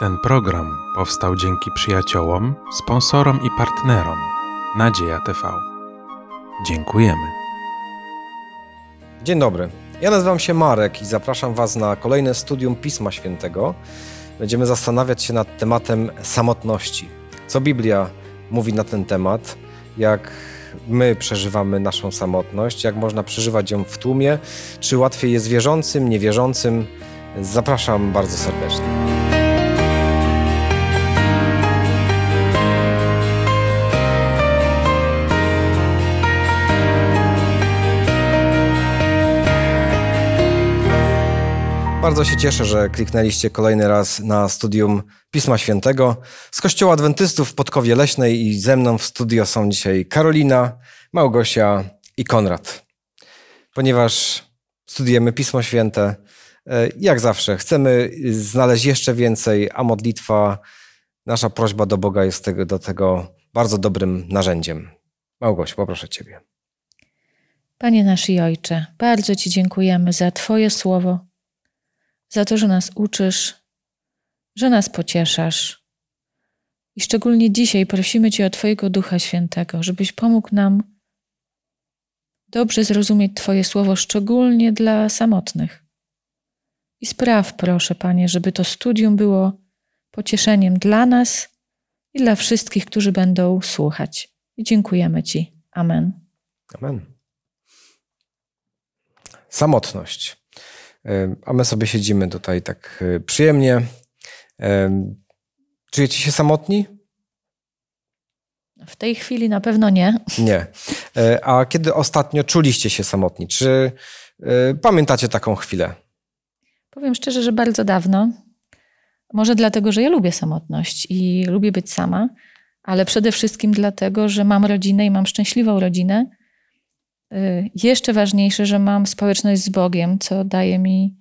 Ten program powstał dzięki przyjaciołom, sponsorom i partnerom Nadzieja TV. Dziękujemy. Dzień dobry. Ja nazywam się Marek i zapraszam Was na kolejne studium Pisma Świętego. Będziemy zastanawiać się nad tematem samotności. Co Biblia mówi na ten temat? Jak my przeżywamy naszą samotność? Jak można przeżywać ją w tłumie? Czy łatwiej jest wierzącym, niewierzącym? Zapraszam bardzo serdecznie. Bardzo się cieszę, że kliknęliście kolejny raz na studium Pisma Świętego z Kościoła Adwentystów w Podkowie Leśnej i ze mną w studio są dzisiaj Karolina, Małgosia i Konrad. Ponieważ studiujemy Pismo Święte, jak zawsze chcemy znaleźć jeszcze więcej, a modlitwa, nasza prośba do Boga jest do tego bardzo dobrym narzędziem. Małgosiu, poproszę Ciebie. Panie nasz i Ojcze, bardzo Ci dziękujemy za Twoje słowo, za to, że nas uczysz, że nas pocieszasz. I szczególnie dzisiaj prosimy Cię o Twojego Ducha Świętego, żebyś pomógł nam dobrze zrozumieć Twoje słowo, szczególnie dla samotnych. I spraw, proszę Panie, żeby to studium było pocieszeniem dla nas i dla wszystkich, którzy będą słuchać. I dziękujemy Ci. Amen. Amen. Samotność. A my sobie siedzimy tutaj tak przyjemnie. Czujecie się samotni? W tej chwili na pewno nie. Nie. A kiedy ostatnio czuliście się samotni? Czy pamiętacie taką chwilę? Powiem szczerze, że bardzo dawno. Może dlatego, że ja lubię samotność i lubię być sama, ale przede wszystkim dlatego, że mam rodzinę i mam szczęśliwą rodzinę. Jeszcze ważniejsze, że mam społeczność z Bogiem, co daje mi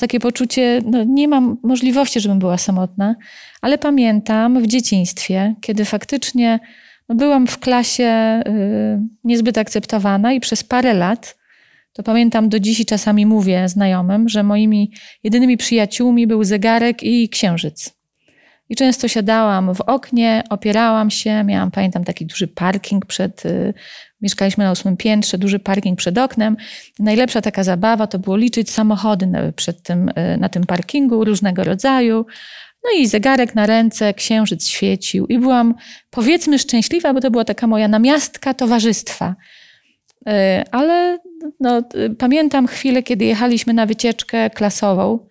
takie poczucie, nie mam możliwości, żebym była samotna, ale pamiętam w dzieciństwie, kiedy faktycznie byłam w klasie niezbyt akceptowana i przez parę lat, to pamiętam do dziś i czasami mówię znajomym, że moimi jedynymi przyjaciółmi był zegarek i księżyc. I często siadałam w oknie, opierałam się, pamiętam taki duży parking przed, mieszkaliśmy na 8. piętrze, duży parking przed oknem. Najlepsza taka zabawa to było liczyć samochody na tym parkingu różnego rodzaju. No i zegarek na ręce, księżyc świecił i byłam, powiedzmy, szczęśliwa, bo to była taka moja namiastka towarzystwa. Ale pamiętam chwilę, kiedy jechaliśmy na wycieczkę klasową.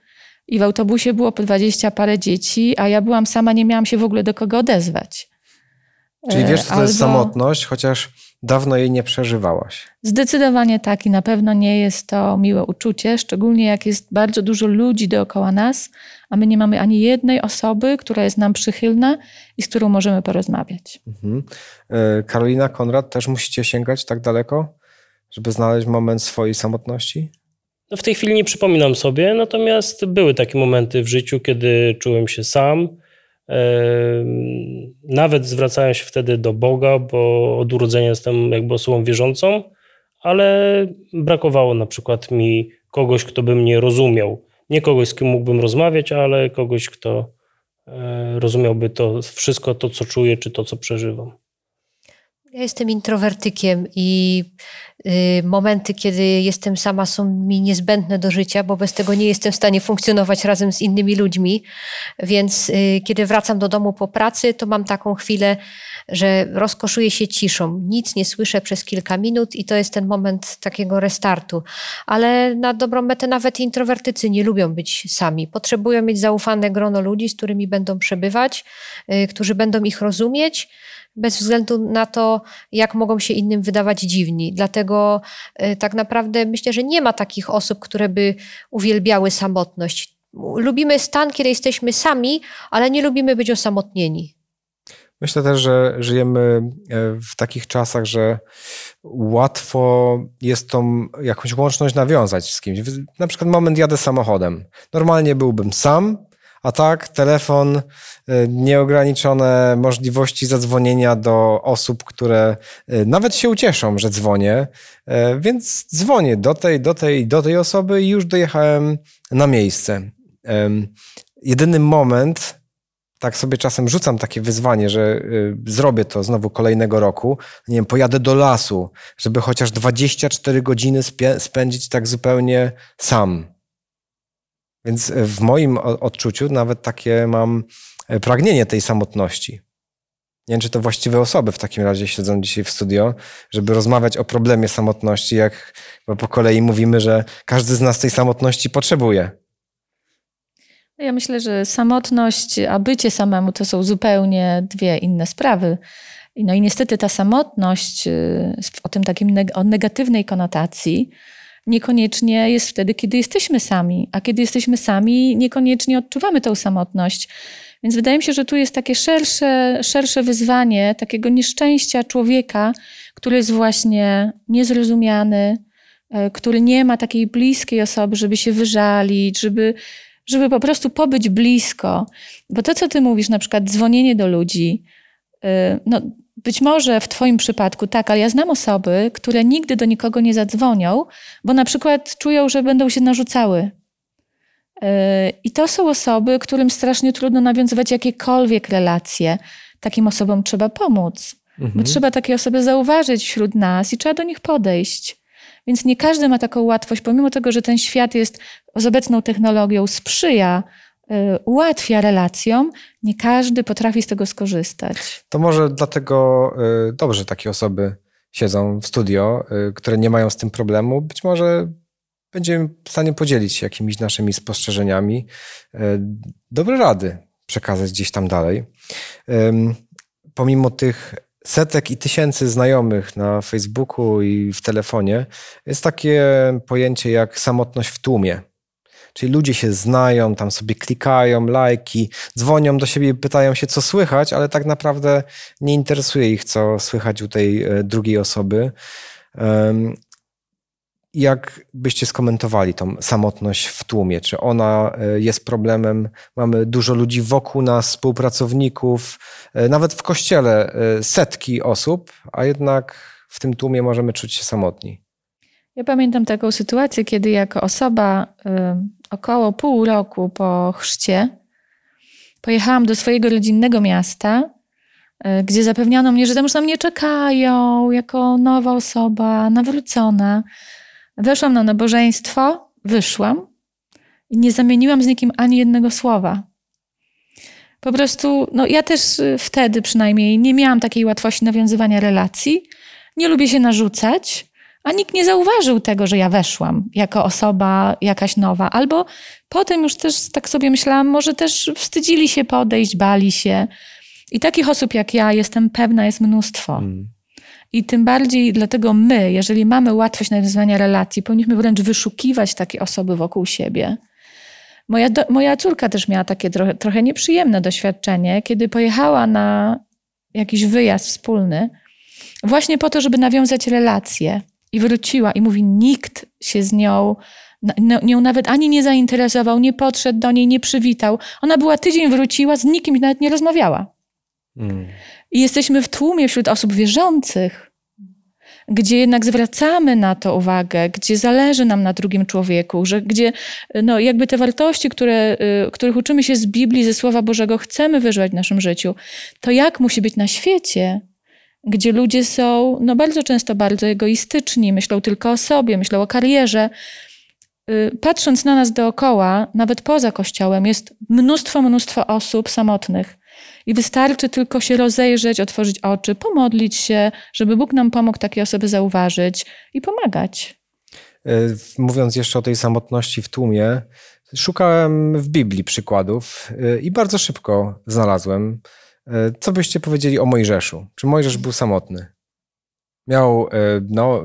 I w autobusie było po 20 parę dzieci, a ja byłam sama, nie miałam się w ogóle do kogo odezwać. Czyli wiesz, co to jest samotność, chociaż dawno jej nie przeżywałaś. Zdecydowanie tak i na pewno nie jest to miłe uczucie, szczególnie jak jest bardzo dużo ludzi dookoła nas, a my nie mamy ani jednej osoby, która jest nam przychylna i z którą możemy porozmawiać. Mhm. Karolina, Konrad, też musicie sięgać tak daleko, żeby znaleźć moment swojej samotności? W tej chwili nie przypominam sobie, natomiast były takie momenty w życiu, kiedy czułem się sam. Nawet zwracałem się wtedy do Boga, bo od urodzenia jestem jakby osobą wierzącą, ale brakowało na przykład mi kogoś, kto by mnie rozumiał. Nie kogoś, z kim mógłbym rozmawiać, ale kogoś, kto rozumiałby to wszystko, to co czuję, czy to co przeżywam. Ja jestem introwertykiem i momenty, kiedy jestem sama, są mi niezbędne do życia, bo bez tego nie jestem w stanie funkcjonować razem z innymi ludźmi, więc kiedy wracam do domu po pracy, to mam taką chwilę, że rozkoszuję się ciszą, nic nie słyszę przez kilka minut i to jest ten moment takiego restartu, ale na dobrą metę nawet introwertycy nie lubią być sami, potrzebują mieć zaufane grono ludzi, z którymi będą przebywać, którzy będą ich rozumieć, bez względu na to, jak mogą się innym wydawać dziwni. Dlatego tak naprawdę myślę, że nie ma takich osób, które by uwielbiały samotność. Lubimy stan, kiedy jesteśmy sami, ale nie lubimy być osamotnieni. Myślę też, że żyjemy w takich czasach, że łatwo jest tą jakąś łączność nawiązać z kimś. Na przykład moment jadę samochodem. Normalnie byłbym sam, a tak, telefon, nieograniczone możliwości zadzwonienia do osób, które nawet się ucieszą, że dzwonię, więc dzwonię do tej osoby i już dojechałem na miejsce. jedyny moment, tak sobie czasem rzucam takie wyzwanie, że zrobię to znowu kolejnego roku, nie wiem, pojadę do lasu, żeby chociaż 24 godziny spędzić tak zupełnie sam. Więc w moim odczuciu nawet takie mam pragnienie tej samotności. Nie wiem, czy to właściwe osoby w takim razie siedzą dzisiaj w studio, żeby rozmawiać o problemie samotności, jak po kolei mówimy, że każdy z nas tej samotności potrzebuje. Ja myślę, że samotność, a bycie samemu to są zupełnie dwie inne sprawy. No i niestety ta samotność o tym takim o negatywnej konotacji niekoniecznie jest wtedy, kiedy jesteśmy sami. A kiedy jesteśmy sami, niekoniecznie odczuwamy tą samotność. Więc wydaje mi się, że tu jest takie szersze wyzwanie takiego nieszczęścia człowieka, który jest właśnie niezrozumiany, który nie ma takiej bliskiej osoby, żeby się wyżalić, żeby po prostu pobyć blisko. Bo to, co ty mówisz, na przykład dzwonienie do ludzi, no być może w twoim przypadku tak, ale ja znam osoby, które nigdy do nikogo nie zadzwonią, bo na przykład czują, że będą się narzucały. I to są osoby, którym strasznie trudno nawiązywać jakiekolwiek relacje. Takim osobom trzeba pomóc. Mhm. Bo trzeba takie osoby zauważyć wśród nas i trzeba do nich podejść. Więc nie każdy ma taką łatwość, pomimo tego, że ten świat jest z obecną technologią, sprzyja, ułatwia relacjom, nie każdy potrafi z tego skorzystać. To może dlatego dobrze takie osoby siedzą w studio, które nie mają z tym problemu. Być może będziemy w stanie podzielić się jakimiś naszymi spostrzeżeniami, dobre rady przekazać gdzieś tam dalej. Pomimo tych setek i tysięcy znajomych na Facebooku i w telefonie jest takie pojęcie jak samotność w tłumie. Czyli ludzie się znają, tam sobie klikają, lajki, dzwonią do siebie, pytają się, co słychać, ale tak naprawdę nie interesuje ich, co słychać u tej drugiej osoby. Jak byście skomentowali tą samotność w tłumie? Czy ona jest problemem? Mamy dużo ludzi wokół nas, współpracowników, nawet w kościele setki osób, a jednak w tym tłumie możemy czuć się samotni. Ja pamiętam taką sytuację, kiedy jako osoba około pół roku po chrzcie pojechałam do swojego rodzinnego miasta, gdzie zapewniano mnie, że tam już na mnie czekają jako nowa osoba, nawrócona. Weszłam na nabożeństwo, wyszłam i nie zamieniłam z nikim ani jednego słowa. Po prostu, no ja też wtedy przynajmniej nie miałam takiej łatwości nawiązywania relacji. Nie lubię się narzucać, a nikt nie zauważył tego, że ja weszłam jako osoba jakaś nowa. Albo potem już też tak sobie myślałam, może też wstydzili się podejść, bali się. I takich osób jak ja, jestem pewna, jest mnóstwo. I tym bardziej dlatego my, jeżeli mamy łatwość nawiązywania relacji, powinniśmy wręcz wyszukiwać takie osoby wokół siebie. Moja córka też miała takie trochę nieprzyjemne doświadczenie, kiedy pojechała na jakiś wyjazd wspólny właśnie po to, żeby nawiązać relacje. I wróciła i mówi, nikt się z nią nawet ani nie zainteresował, nie podszedł do niej, nie przywitał. Ona była tydzień, wróciła, z nikim nawet nie rozmawiała. I jesteśmy w tłumie wśród osób wierzących, gdzie jednak zwracamy na to uwagę, gdzie zależy nam na drugim człowieku, gdzie no, jakby te wartości, których uczymy się z Biblii, ze Słowa Bożego, chcemy wyżywać w naszym życiu. To jak musi być na świecie, gdzie ludzie są no, bardzo często bardzo egoistyczni, myślą tylko o sobie, myślą o karierze. Patrząc na nas dookoła, nawet poza Kościołem, jest mnóstwo osób samotnych. I wystarczy tylko się rozejrzeć, otworzyć oczy, pomodlić się, żeby Bóg nam pomógł takie osoby zauważyć i pomagać. Mówiąc jeszcze o tej samotności w tłumie, szukałem w Biblii przykładów i bardzo szybko znalazłem. Co byście powiedzieli o Mojżeszu? Czy Mojżesz był samotny? Miał, no,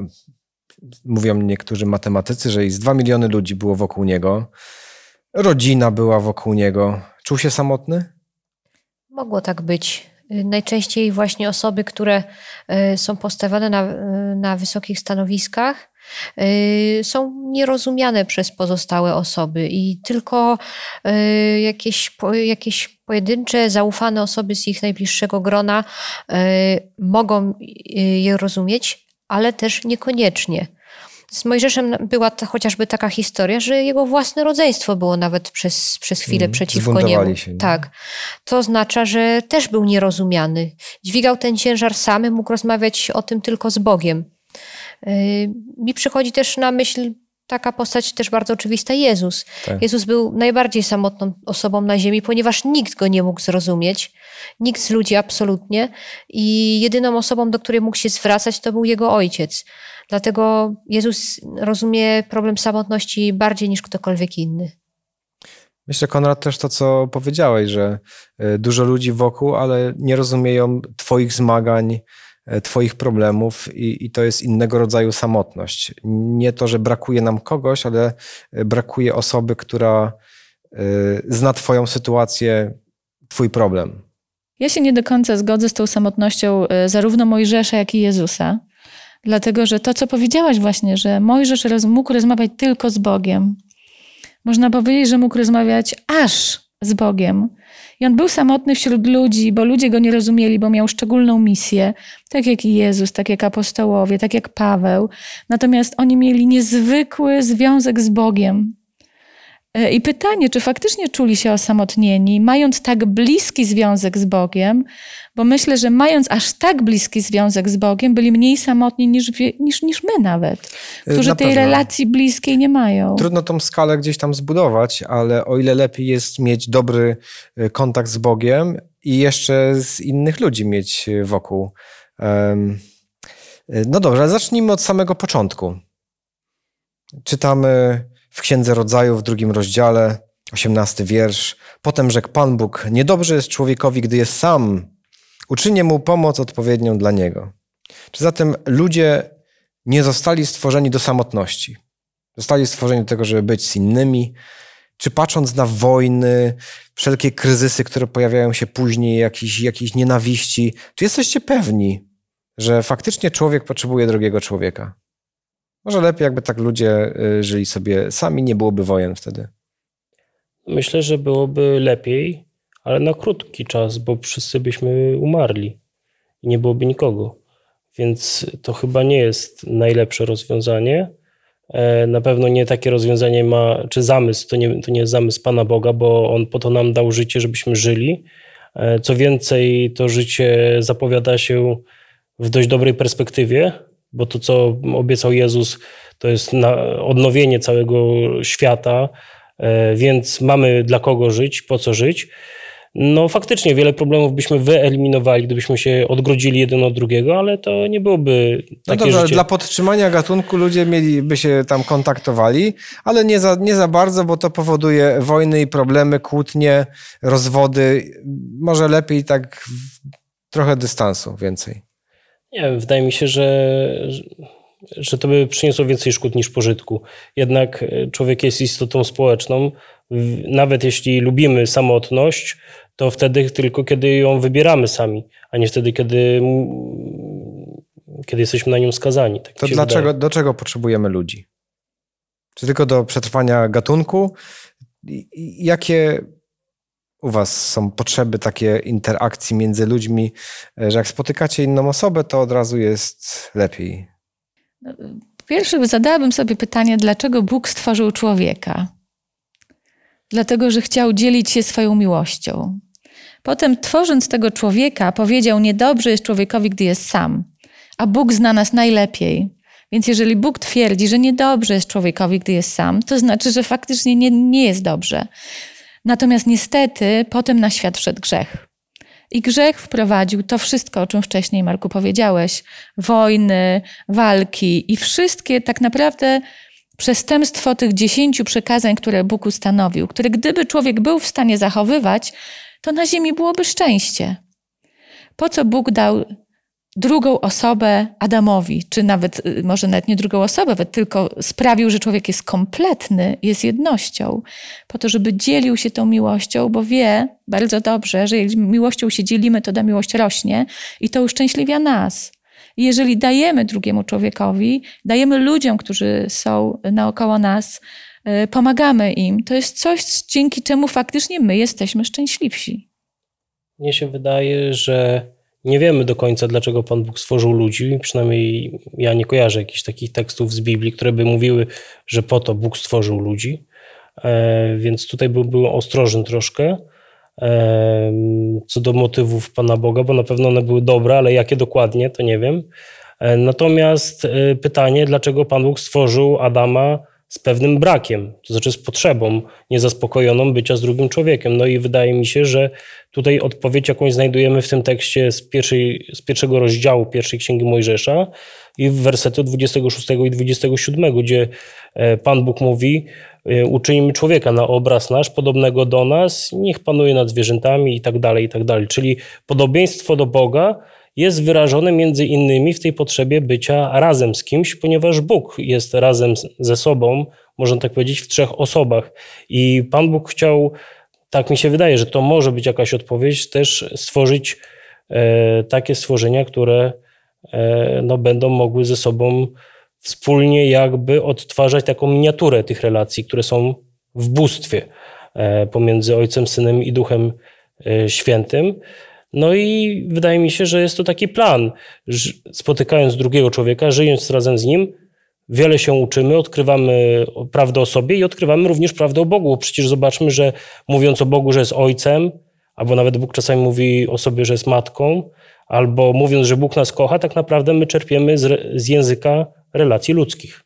mówią niektórzy matematycy, że i z 2 miliony ludzi było wokół niego. Rodzina była wokół niego. Czuł się samotny? Mogło tak być. Najczęściej właśnie osoby, które są postawione na wysokich stanowiskach, są nierozumiane przez pozostałe osoby i tylko jakieś pojedyncze, zaufane osoby z ich najbliższego grona mogą je rozumieć, ale też niekoniecznie. Z Mojżeszem była chociażby taka historia, że jego własne rodzeństwo było nawet przez chwilę przeciwko niemu. Się, nie? Tak. To oznacza, że też był nierozumiany. Dźwigał ten ciężar sam, mógł rozmawiać o tym tylko z Bogiem. Mi przychodzi też na myśl taka postać też bardzo oczywista, Jezus. Tak. Jezus był najbardziej samotną osobą na ziemi, ponieważ nikt go nie mógł zrozumieć. Nikt z ludzi absolutnie. I jedyną osobą, do której mógł się zwracać, to był jego ojciec. Dlatego Jezus rozumie problem samotności bardziej niż ktokolwiek inny. Myślę, Konrad, też to, co powiedziałeś, że dużo ludzi wokół, ale nie rozumieją twoich zmagań, twoich problemów i to jest innego rodzaju samotność. Nie to, że brakuje nam kogoś, ale brakuje osoby, która zna twoją sytuację, twój problem. Ja się nie do końca zgodzę z tą samotnością zarówno Mojżesza, jak i Jezusa. Dlatego, że to, co powiedziałaś właśnie, że Mojżesz mógł rozmawiać tylko z Bogiem. Można powiedzieć, że mógł rozmawiać aż z Bogiem. I on był samotny wśród ludzi, bo ludzie go nie rozumieli, bo miał szczególną misję, tak jak i Jezus, tak jak apostołowie, tak jak Paweł. Natomiast oni mieli niezwykły związek z Bogiem. I pytanie, czy faktycznie czuli się osamotnieni, mając tak bliski związek z Bogiem, bo myślę, że mając aż tak bliski związek z Bogiem, byli mniej samotni niż my nawet, którzy tej relacji bliskiej nie mają. Trudno tą skalę gdzieś tam zbudować, ale o ile lepiej jest mieć dobry kontakt z Bogiem i jeszcze z innych ludzi mieć wokół. No dobrze, zacznijmy od samego początku. Czytamy w Księdze Rodzaju, w 2 rozdziale, 18 wiersz. Potem rzekł Pan Bóg, niedobrze jest człowiekowi, gdy jest sam. Uczynię mu pomoc odpowiednią dla niego. Czy zatem ludzie nie zostali stworzeni do samotności? Zostali stworzeni do tego, żeby być z innymi? Czy patrząc na wojny, wszelkie kryzysy, które pojawiają się później, jakieś nienawiści, czy jesteście pewni, że faktycznie człowiek potrzebuje drugiego człowieka? Może lepiej, jakby tak ludzie żyli sobie sami, nie byłoby wojen wtedy. Myślę, że byłoby lepiej, ale na krótki czas, bo wszyscy byśmy umarli i nie byłoby nikogo. Więc to chyba nie jest najlepsze rozwiązanie. Na pewno nie takie rozwiązanie ma, czy zamysł, to nie jest zamysł Pana Boga, bo On po to nam dał życie, żebyśmy żyli. Co więcej, to życie zapowiada się w dość dobrej perspektywie, bo to, co obiecał Jezus, to jest odnowienie całego świata, więc mamy dla kogo żyć, po co żyć. No faktycznie wiele problemów byśmy wyeliminowali, gdybyśmy się odgrodzili jeden od drugiego, ale to nie byłoby takie życie. No dobrze, dla podtrzymania gatunku ludzie mieliby się tam kontaktowali, ale nie za bardzo, bo to powoduje wojny i problemy, kłótnie, rozwody. Może lepiej tak trochę dystansu więcej. Nie wiem, wydaje mi się, że to by przyniosło więcej szkód niż pożytku. Jednak człowiek jest istotą społeczną. Nawet jeśli lubimy samotność, to wtedy tylko, kiedy ją wybieramy sami, a nie wtedy, kiedy jesteśmy na nią skazani. Tak to do czego potrzebujemy ludzi? Czy tylko do przetrwania gatunku? Jakie u was są potrzeby takie interakcji między ludźmi, że jak spotykacie inną osobę, to od razu jest lepiej? Pierwszy zadałabym sobie pytanie, dlaczego Bóg stworzył człowieka? Dlatego, że chciał dzielić się swoją miłością. Potem tworząc tego człowieka powiedział, niedobrze jest człowiekowi, gdy jest sam, a Bóg zna nas najlepiej. Więc jeżeli Bóg twierdzi, że niedobrze jest człowiekowi, gdy jest sam, to znaczy, że faktycznie nie jest dobrze. Natomiast niestety potem na świat wszedł grzech. I grzech wprowadził to wszystko, o czym wcześniej, Marku, powiedziałeś. Wojny, walki i wszystkie tak naprawdę przestępstwo tych 10 przykazań, które Bóg ustanowił, które gdyby człowiek był w stanie zachowywać, to na ziemi byłoby szczęście. Po co Bóg dał drugą osobę Adamowi, czy nawet, może nawet nie drugą osobę, nawet tylko sprawił, że człowiek jest kompletny, jest jednością, po to, żeby dzielił się tą miłością, bo wie bardzo dobrze, że jak miłością się dzielimy, to ta miłość rośnie i to uszczęśliwia nas. I jeżeli dajemy drugiemu człowiekowi, dajemy ludziom, którzy są naokoło nas, pomagamy im, to jest coś, dzięki czemu faktycznie my jesteśmy szczęśliwsi. Mnie się wydaje, że Nie wiemy do końca, dlaczego Pan Bóg stworzył ludzi. Przynajmniej ja nie kojarzę jakichś takich tekstów z Biblii, które by mówiły, że po to Bóg stworzył ludzi. Więc tutaj byłbym ostrożny troszkę co do motywów Pana Boga, bo na pewno one były dobre, ale jakie dokładnie, to nie wiem. Natomiast pytanie, dlaczego Pan Bóg stworzył Adama z pewnym brakiem, to znaczy z potrzebą niezaspokojoną bycia z drugim człowiekiem. No i wydaje mi się, że tutaj odpowiedź jakąś znajdujemy w tym tekście z pierwszego rozdziału pierwszej Księgi Mojżesza i w wersetu 26 i 27, gdzie Pan Bóg mówi: uczyjmy człowieka na obraz nasz, podobnego do nas, niech panuje nad zwierzętami i tak dalej, i tak dalej. Czyli podobieństwo do Boga jest wyrażone między innymi w tej potrzebie bycia razem z kimś, ponieważ Bóg jest razem ze sobą, można tak powiedzieć, w trzech osobach. I Pan Bóg chciał, tak mi się wydaje, że to może być jakaś odpowiedź, też stworzyć takie stworzenia, które będą mogły ze sobą wspólnie jakby odtwarzać taką miniaturę tych relacji, które są w bóstwie pomiędzy Ojcem, Synem i Duchem Świętym. No i wydaje mi się, że jest to taki plan. Spotykając drugiego człowieka, żyjąc razem z nim, wiele się uczymy, odkrywamy prawdę o sobie i odkrywamy również prawdę o Bogu. Przecież zobaczmy, że mówiąc o Bogu, że jest Ojcem, albo nawet Bóg czasami mówi o sobie, że jest Matką, albo mówiąc, że Bóg nas kocha, tak naprawdę my czerpiemy z języka relacji ludzkich.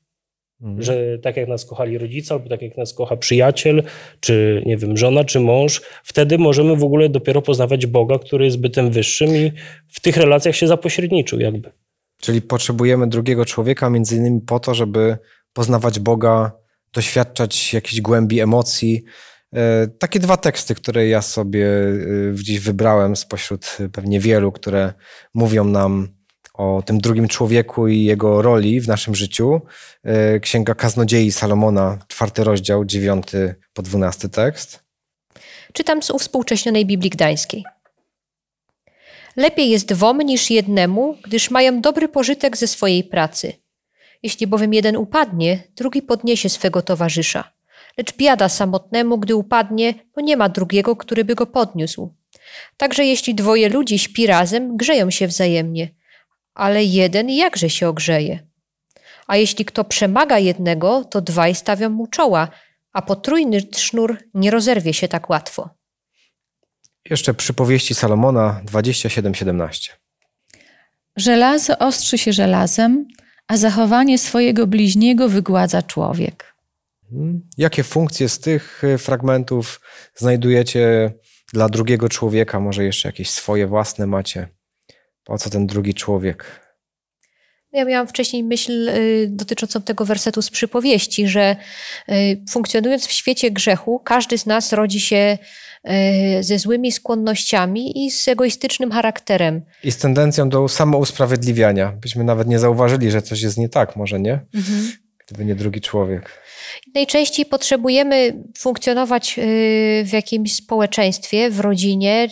Że tak jak nas kochali rodzice, albo tak jak nas kocha przyjaciel, czy nie wiem, żona, czy mąż, wtedy możemy w ogóle dopiero poznawać Boga, który jest bytem wyższym i w tych relacjach się zapośredniczył jakby. Czyli potrzebujemy drugiego człowieka między innymi po to, żeby poznawać Boga, doświadczać jakiejś głębi emocji. Takie dwa teksty, które ja sobie gdzieś wybrałem spośród pewnie wielu, które mówią nam o tym drugim człowieku i jego roli w naszym życiu. Księga Kaznodziei Salomona, 4 rozdział, 9 po 12 tekst. Czytam z Uwspółcześnionej Biblii Gdańskiej. Lepiej jest dwom niż jednemu, gdyż mają dobry pożytek ze swojej pracy. Jeśli bowiem jeden upadnie, drugi podniesie swego towarzysza. Lecz biada samotnemu, gdy upadnie, bo nie ma drugiego, który by go podniósł. Także jeśli dwoje ludzi śpi razem, grzeją się wzajemnie. Ale jeden jakże się ogrzeje. A jeśli kto przemaga jednego, to dwaj stawią mu czoła, a potrójny sznur nie rozerwie się tak łatwo. Jeszcze Przypowieści Salomona 27:17. Żelazo ostrzy się żelazem, a zachowanie swojego bliźniego wygładza człowiek. Jakie funkcje z tych fragmentów znajdujecie dla drugiego człowieka? Może jeszcze jakieś swoje własne macie? O co ten drugi człowiek? Ja miałam wcześniej myśl dotyczącą tego wersetu z Przypowieści, że funkcjonując w świecie grzechu, każdy z nas rodzi się ze złymi skłonnościami i z egoistycznym charakterem. I z tendencją do samousprawiedliwiania. Byśmy nawet nie zauważyli, że coś jest nie tak, może nie? Mhm. Gdyby nie drugi człowiek. Najczęściej potrzebujemy funkcjonować w jakimś społeczeństwie, w rodzinie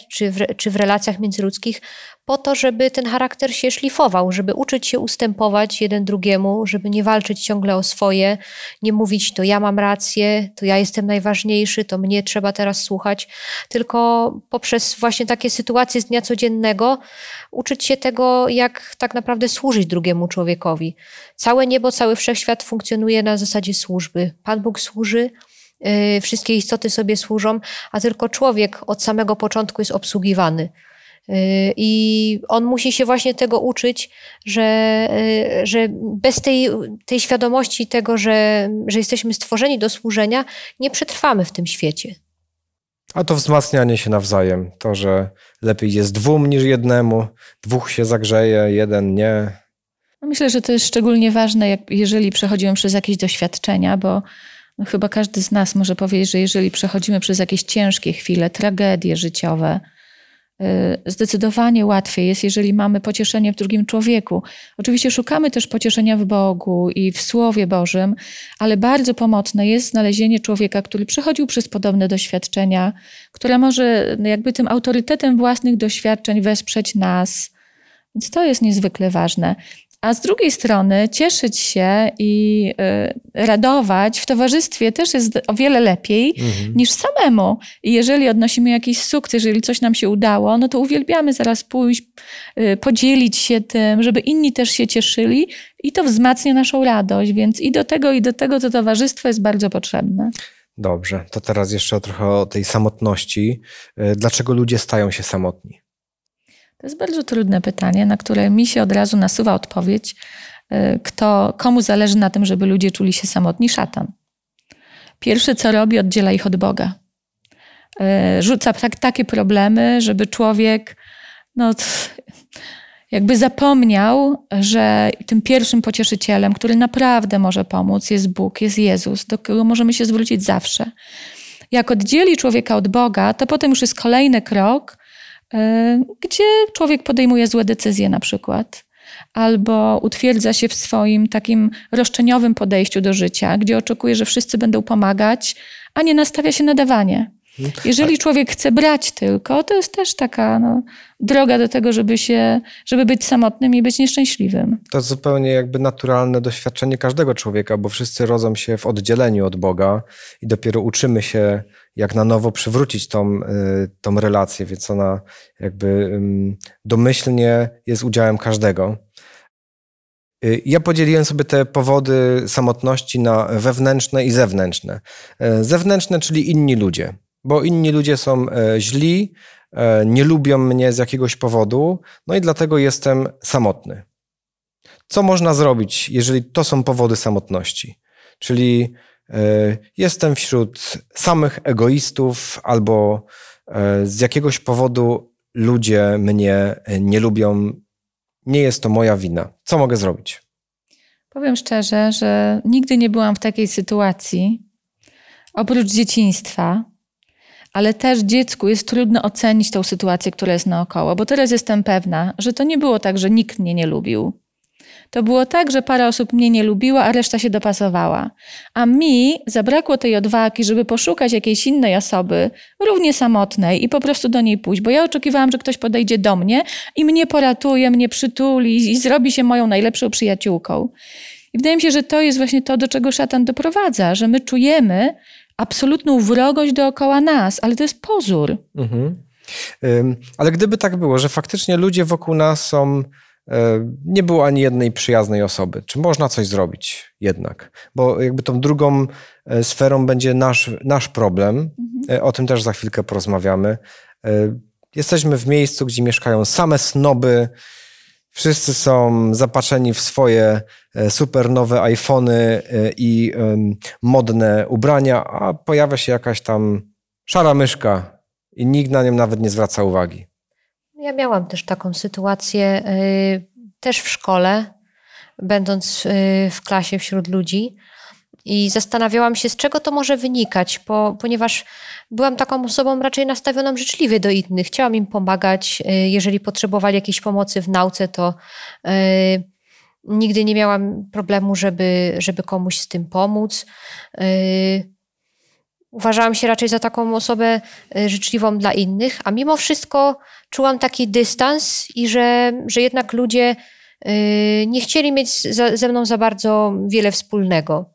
czy w relacjach międzyludzkich po to, żeby ten charakter się szlifował, żeby uczyć się ustępować jeden drugiemu, żeby nie walczyć ciągle o swoje, nie mówić to ja mam rację, to ja jestem najważniejszy, to mnie trzeba teraz słuchać, tylko poprzez właśnie takie sytuacje z dnia codziennego uczyć się tego, jak tak naprawdę służyć drugiemu człowiekowi. Całe niebo, cały wszechświat funkcjonuje na zasadzie służby. Pan Bóg służy, wszystkie istoty sobie służą, a tylko człowiek od samego początku jest obsługiwany. I on musi się właśnie tego uczyć, że bez tej świadomości tego, że jesteśmy stworzeni do służenia, nie przetrwamy w tym świecie. A to wzmacnianie się nawzajem. To, że lepiej jest dwóm niż jednemu, dwóch się zagrzeje, jeden nie. Myślę, że to jest szczególnie ważne, jeżeli przechodzimy przez jakieś doświadczenia, bo chyba każdy z nas może powiedzieć, że jeżeli przechodzimy przez jakieś ciężkie chwile, tragedie życiowe, zdecydowanie łatwiej jest, jeżeli mamy pocieszenie w drugim człowieku. Oczywiście szukamy też pocieszenia w Bogu i w Słowie Bożym, ale bardzo pomocne jest znalezienie człowieka, który przechodził przez podobne doświadczenia, które może jakby tym autorytetem własnych doświadczeń wesprzeć nas. Więc to jest niezwykle ważne. A z drugiej strony cieszyć się i radować w towarzystwie też jest o wiele lepiej niż samemu. I jeżeli odnosimy jakiś sukces, jeżeli coś nam się udało, no to uwielbiamy zaraz pójść, podzielić się tym, żeby inni też się cieszyli i to wzmacnia naszą radość. Więc i do tego to towarzystwo jest bardzo potrzebne. Dobrze, to teraz jeszcze trochę o tej samotności. Dlaczego ludzie stają się samotni? To jest bardzo trudne pytanie, na które mi się od razu nasuwa odpowiedź. Komu zależy na tym, żeby ludzie czuli się samotni? Szatan. Pierwsze, co robi, oddziela ich od Boga. Rzuca takie problemy, żeby człowiek jakby zapomniał, że tym pierwszym pocieszycielem, który naprawdę może pomóc, jest Bóg, jest Jezus, do którego możemy się zwrócić zawsze. Jak oddzieli człowieka od Boga, to potem już jest kolejny krok, gdzie człowiek podejmuje złe decyzje na przykład, albo utwierdza się w swoim takim roszczeniowym podejściu do życia, gdzie oczekuje, że wszyscy będą pomagać, a nie nastawia się na dawanie. Jeżeli człowiek chce brać tylko, to jest też taka droga do tego, żeby być samotnym i być nieszczęśliwym. To jest zupełnie jakby naturalne doświadczenie każdego człowieka, bo wszyscy rodzą się w oddzieleniu od Boga i dopiero uczymy się, jak na nowo przywrócić tą relację, więc ona jakby domyślnie jest udziałem każdego. Ja podzieliłem sobie te powody samotności na wewnętrzne i zewnętrzne. Zewnętrzne, czyli inni ludzie, bo inni ludzie są źli, nie lubią mnie z jakiegoś powodu, i dlatego jestem samotny. Co można zrobić, jeżeli to są powody samotności? Czyli jestem wśród samych egoistów albo z jakiegoś powodu ludzie mnie nie lubią. Nie jest to moja wina. Co mogę zrobić? Powiem szczerze, że nigdy nie byłam w takiej sytuacji, oprócz dzieciństwa, ale też dziecku jest trudno ocenić tą sytuację, która jest naokoło, bo teraz jestem pewna, że to nie było tak, że nikt mnie nie lubił. To było tak, że parę osób mnie nie lubiła, a reszta się dopasowała. A mi zabrakło tej odwagi, żeby poszukać jakiejś innej osoby, równie samotnej i po prostu do niej pójść. Bo ja oczekiwałam, że ktoś podejdzie do mnie i mnie poratuje, mnie przytuli i zrobi się moją najlepszą przyjaciółką. I wydaje mi się, że to jest właśnie to, do czego szatan doprowadza, że my czujemy absolutną wrogość dookoła nas, ale to jest pozór. Ale gdyby tak było, że faktycznie ludzie wokół nas są... Nie było ani jednej przyjaznej osoby. Czy można coś zrobić jednak? Bo jakby tą drugą sferą będzie nasz problem. O tym też za chwilkę porozmawiamy. Jesteśmy w miejscu, gdzie mieszkają same snoby. Wszyscy są zapatrzeni w swoje super nowe iPhony i modne ubrania, a pojawia się jakaś tam szara myszka i nikt na nią nawet nie zwraca uwagi. Ja miałam też taką sytuację też w szkole, będąc w klasie wśród ludzi i zastanawiałam się, z czego to może wynikać, ponieważ byłam taką osobą raczej nastawioną życzliwie do innych. Chciałam im pomagać, jeżeli potrzebowali jakiejś pomocy w nauce, to nigdy nie miałam problemu, żeby komuś z tym pomóc. Uważałam się raczej za taką osobę życzliwą dla innych, a mimo wszystko czułam taki dystans i że jednak ludzie nie chcieli mieć ze mną za bardzo wiele wspólnego.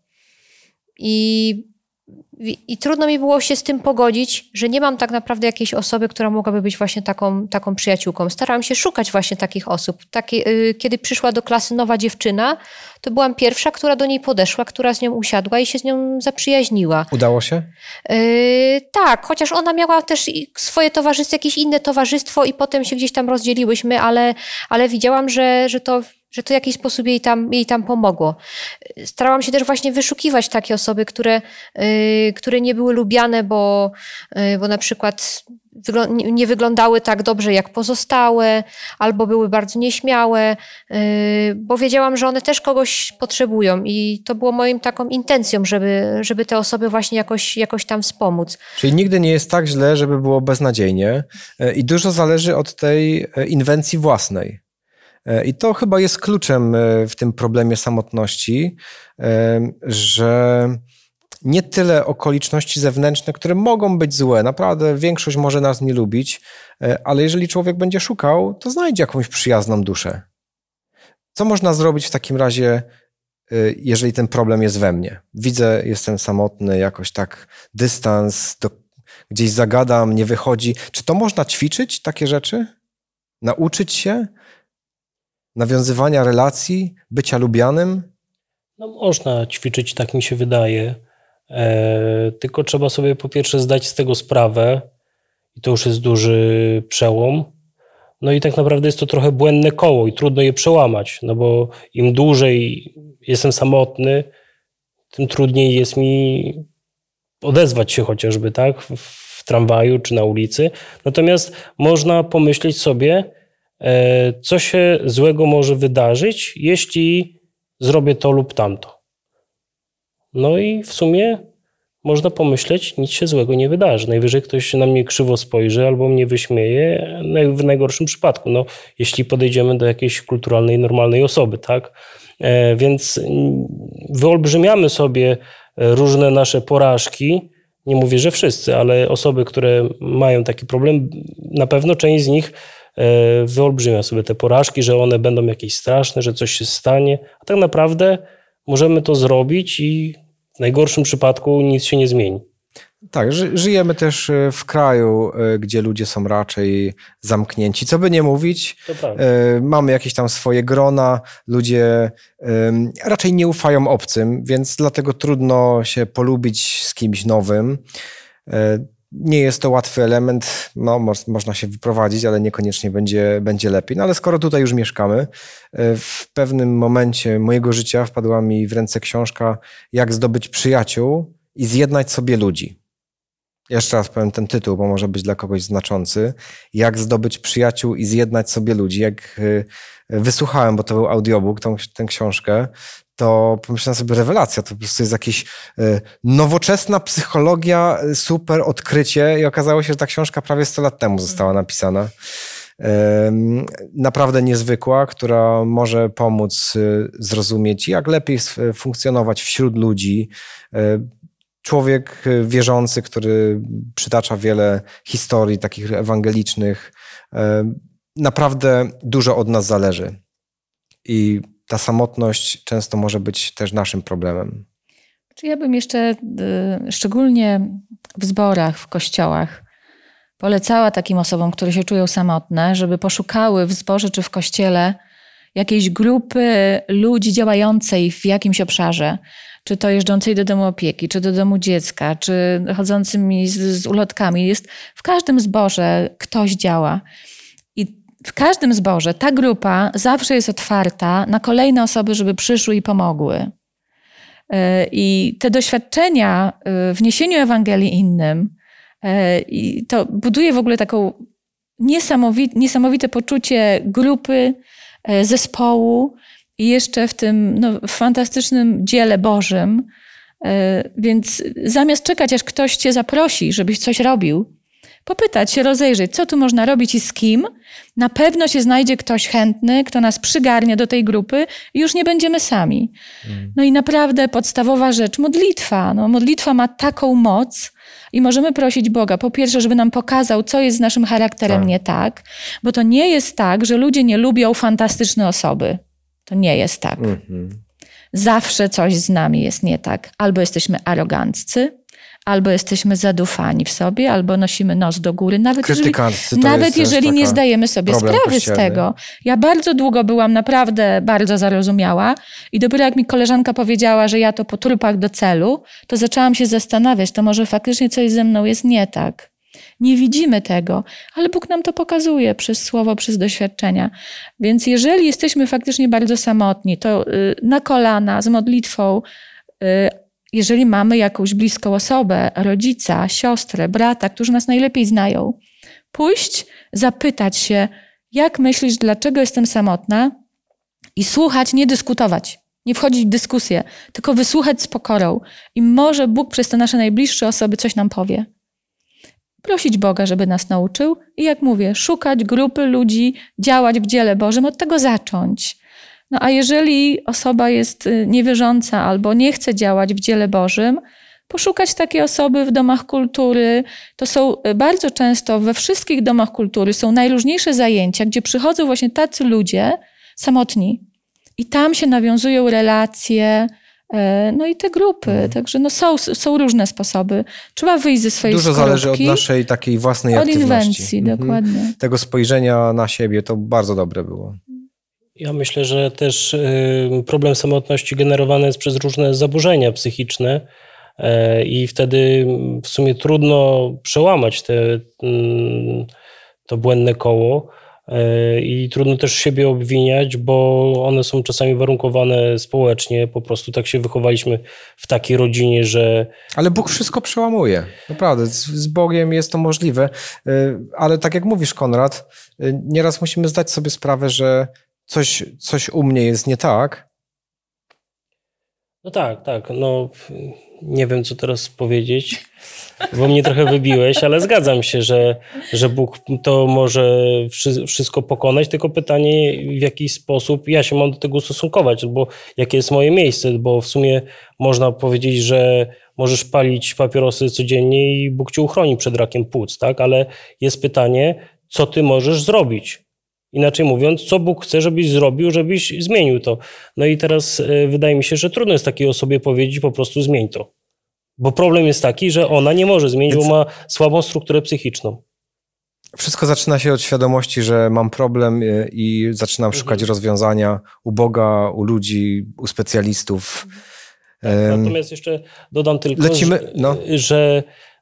I trudno mi było się z tym pogodzić, że nie mam tak naprawdę jakiejś osoby, która mogłaby być właśnie taką przyjaciółką. Starałam się szukać właśnie takich osób. Kiedy przyszła do klasy nowa dziewczyna, to byłam pierwsza, która do niej podeszła, która z nią usiadła i się z nią zaprzyjaźniła. Udało się? Tak, chociaż ona miała też swoje towarzystwo, jakieś inne towarzystwo i potem się gdzieś tam rozdzieliłyśmy, ale widziałam, że to w jakiś sposób jej tam pomogło. Starałam się też właśnie wyszukiwać takie osoby, które nie były lubiane, bo na przykład nie wyglądały tak dobrze jak pozostałe, albo były bardzo nieśmiałe, bo wiedziałam, że one też kogoś potrzebują i to było moim taką intencją, żeby te osoby właśnie jakoś tam wspomóc. Czyli nigdy nie jest tak źle, żeby było beznadziejnie i dużo zależy od tej inwencji własnej. I to chyba jest kluczem w tym problemie samotności, że nie tyle okoliczności zewnętrzne, które mogą być złe, naprawdę większość może nas nie lubić, ale jeżeli człowiek będzie szukał, to znajdzie jakąś przyjazną duszę. Co można zrobić w takim razie, jeżeli ten problem jest we mnie? Widzę, jestem samotny, jakoś tak dystans, gdzieś zagadam, nie wychodzi. Czy to można ćwiczyć, takie rzeczy? Nauczyć się nawiązywania relacji, bycia lubianym? No można ćwiczyć, tak mi się wydaje. Tylko trzeba sobie po pierwsze zdać z tego sprawę i to już jest duży przełom. No i tak naprawdę jest to trochę błędne koło i trudno je przełamać, no bo im dłużej jestem samotny, tym trudniej jest mi odezwać się chociażby, tak, w tramwaju czy na ulicy. Natomiast można pomyśleć sobie, co się złego może wydarzyć, jeśli zrobię to lub tamto. No i w sumie można pomyśleć, nic się złego nie wydarzy. Najwyżej ktoś na mnie krzywo spojrzy albo mnie wyśmieje, w najgorszym przypadku. No, jeśli podejdziemy do jakiejś kulturalnej, normalnej osoby, tak? Więc wyolbrzymiamy sobie różne nasze porażki. Nie mówię, że wszyscy, ale osoby, które mają taki problem, na pewno część z nich wyolbrzymia sobie te porażki, że one będą jakieś straszne, że coś się stanie. A tak naprawdę możemy to zrobić i w najgorszym przypadku nic się nie zmieni. Tak, żyjemy też w kraju, gdzie ludzie są raczej zamknięci. Co by nie mówić, mamy jakieś tam swoje grona, ludzie raczej nie ufają obcym, więc dlatego trudno się polubić z kimś nowym. Nie jest to łatwy element, no, można się wyprowadzić, ale niekoniecznie będzie lepiej. No ale skoro tutaj już mieszkamy, w pewnym momencie mojego życia wpadła mi w ręce książka Jak zdobyć przyjaciół i zjednać sobie ludzi. Jeszcze raz powiem ten tytuł, bo może być dla kogoś znaczący. Jak zdobyć przyjaciół i zjednać sobie ludzi. Jak wysłuchałem, bo to był audiobook, tę książkę, to pomyślałem sobie, rewelacja, to po prostu jest jakaś nowoczesna psychologia, super odkrycie i okazało się, że ta książka prawie 100 lat temu została napisana. Naprawdę niezwykła, która może pomóc zrozumieć, jak lepiej funkcjonować wśród ludzi. Człowiek wierzący, który przytacza wiele historii takich ewangelicznych, naprawdę dużo od nas zależy. I ta samotność często może być też naszym problemem. Ja bym jeszcze szczególnie w zborach, w kościołach polecała takim osobom, które się czują samotne, żeby poszukały w zborze czy w kościele jakiejś grupy ludzi działającej w jakimś obszarze. Czy to jeżdżącej do domu opieki, czy do domu dziecka, czy chodzącymi z ulotkami. Jest w każdym zborze ktoś działa. W każdym zborze ta grupa zawsze jest otwarta na kolejne osoby, żeby przyszły i pomogły. I te doświadczenia w niesieniu Ewangelii innym, i to buduje w ogóle taką niesamowite poczucie grupy, zespołu i jeszcze w tym fantastycznym dziele Bożym. Więc zamiast czekać, aż ktoś cię zaprosi, żebyś coś robił, popytać się, rozejrzeć, co tu można robić i z kim. Na pewno się znajdzie ktoś chętny, kto nas przygarnie do tej grupy i już nie będziemy sami. No i naprawdę podstawowa rzecz, modlitwa. Modlitwa ma taką moc i możemy prosić Boga, po pierwsze, żeby nam pokazał, co jest z naszym charakterem tak. Nie tak, bo to nie jest tak, że ludzie nie lubią fantastyczne osoby. To nie jest tak. Zawsze coś z nami jest nie tak. Albo jesteśmy aroganccy, albo jesteśmy zadufani w sobie, albo nosimy nos do góry. Nawet jeżeli nie zdajemy sobie sprawy z tego. Ja bardzo długo byłam naprawdę bardzo zarozumiała i dopiero jak mi koleżanka powiedziała, że ja to po trupach do celu, to zaczęłam się zastanawiać, to może faktycznie coś ze mną jest nie tak. Nie widzimy tego, ale Bóg nam to pokazuje przez słowo, przez doświadczenia. Więc jeżeli jesteśmy faktycznie bardzo samotni, to na kolana, z modlitwą, jeżeli mamy jakąś bliską osobę, rodzica, siostrę, brata, którzy nas najlepiej znają, pójść, zapytać się, jak myślisz, dlaczego jestem samotna i słuchać, nie dyskutować, nie wchodzić w dyskusję, tylko wysłuchać z pokorą i może Bóg przez te nasze najbliższe osoby coś nam powie. Prosić Boga, żeby nas nauczył i jak mówię, szukać grupy ludzi, działać w dziele Bożym, od tego zacząć. A jeżeli osoba jest niewierząca albo nie chce działać w dziele Bożym, poszukać takiej osoby w domach kultury. To są bardzo często we wszystkich domach kultury są najróżniejsze zajęcia, gdzie przychodzą właśnie tacy ludzie samotni I tam się nawiązują relacje, no i te grupy. Także no są różne sposoby. Trzeba wyjść ze swojej skorupki. Dużo zależy od naszej takiej własnej aktywności. Od inwencji, dokładnie. Tego spojrzenia na siebie, to bardzo dobre było. Ja myślę, że też problem samotności generowany jest przez różne zaburzenia psychiczne i wtedy w sumie trudno przełamać to błędne koło. I trudno też siebie obwiniać, bo one są czasami warunkowane społecznie. Po prostu tak się wychowaliśmy w takiej rodzinie, że... Ale Bóg wszystko przełamuje. Naprawdę, z Bogiem jest to możliwe. Ale tak jak mówisz, Konrad, nieraz musimy zdać sobie sprawę, że coś u mnie jest nie tak. No tak. No, nie wiem, co teraz powiedzieć, bo mnie trochę wybiłeś, ale zgadzam się, że Bóg to może wszystko pokonać, tylko pytanie, w jaki sposób ja się mam do tego ustosunkować, albo jakie jest moje miejsce, bo w sumie można powiedzieć, że możesz palić papierosy codziennie i Bóg cię uchroni przed rakiem płuc, tak? Ale jest pytanie, co ty możesz zrobić? Inaczej mówiąc, co Bóg chce, żebyś zrobił, żebyś zmienił to. No i teraz wydaje mi się, że trudno jest takiej osobie powiedzieć po prostu zmień to. Bo problem jest taki, że ona nie może zmienić, bo ma słabą strukturę psychiczną. Wszystko zaczyna się od świadomości, że mam problem i zaczynam szukać rozwiązania u Boga, u ludzi, u specjalistów. Natomiast jeszcze dodam tylko,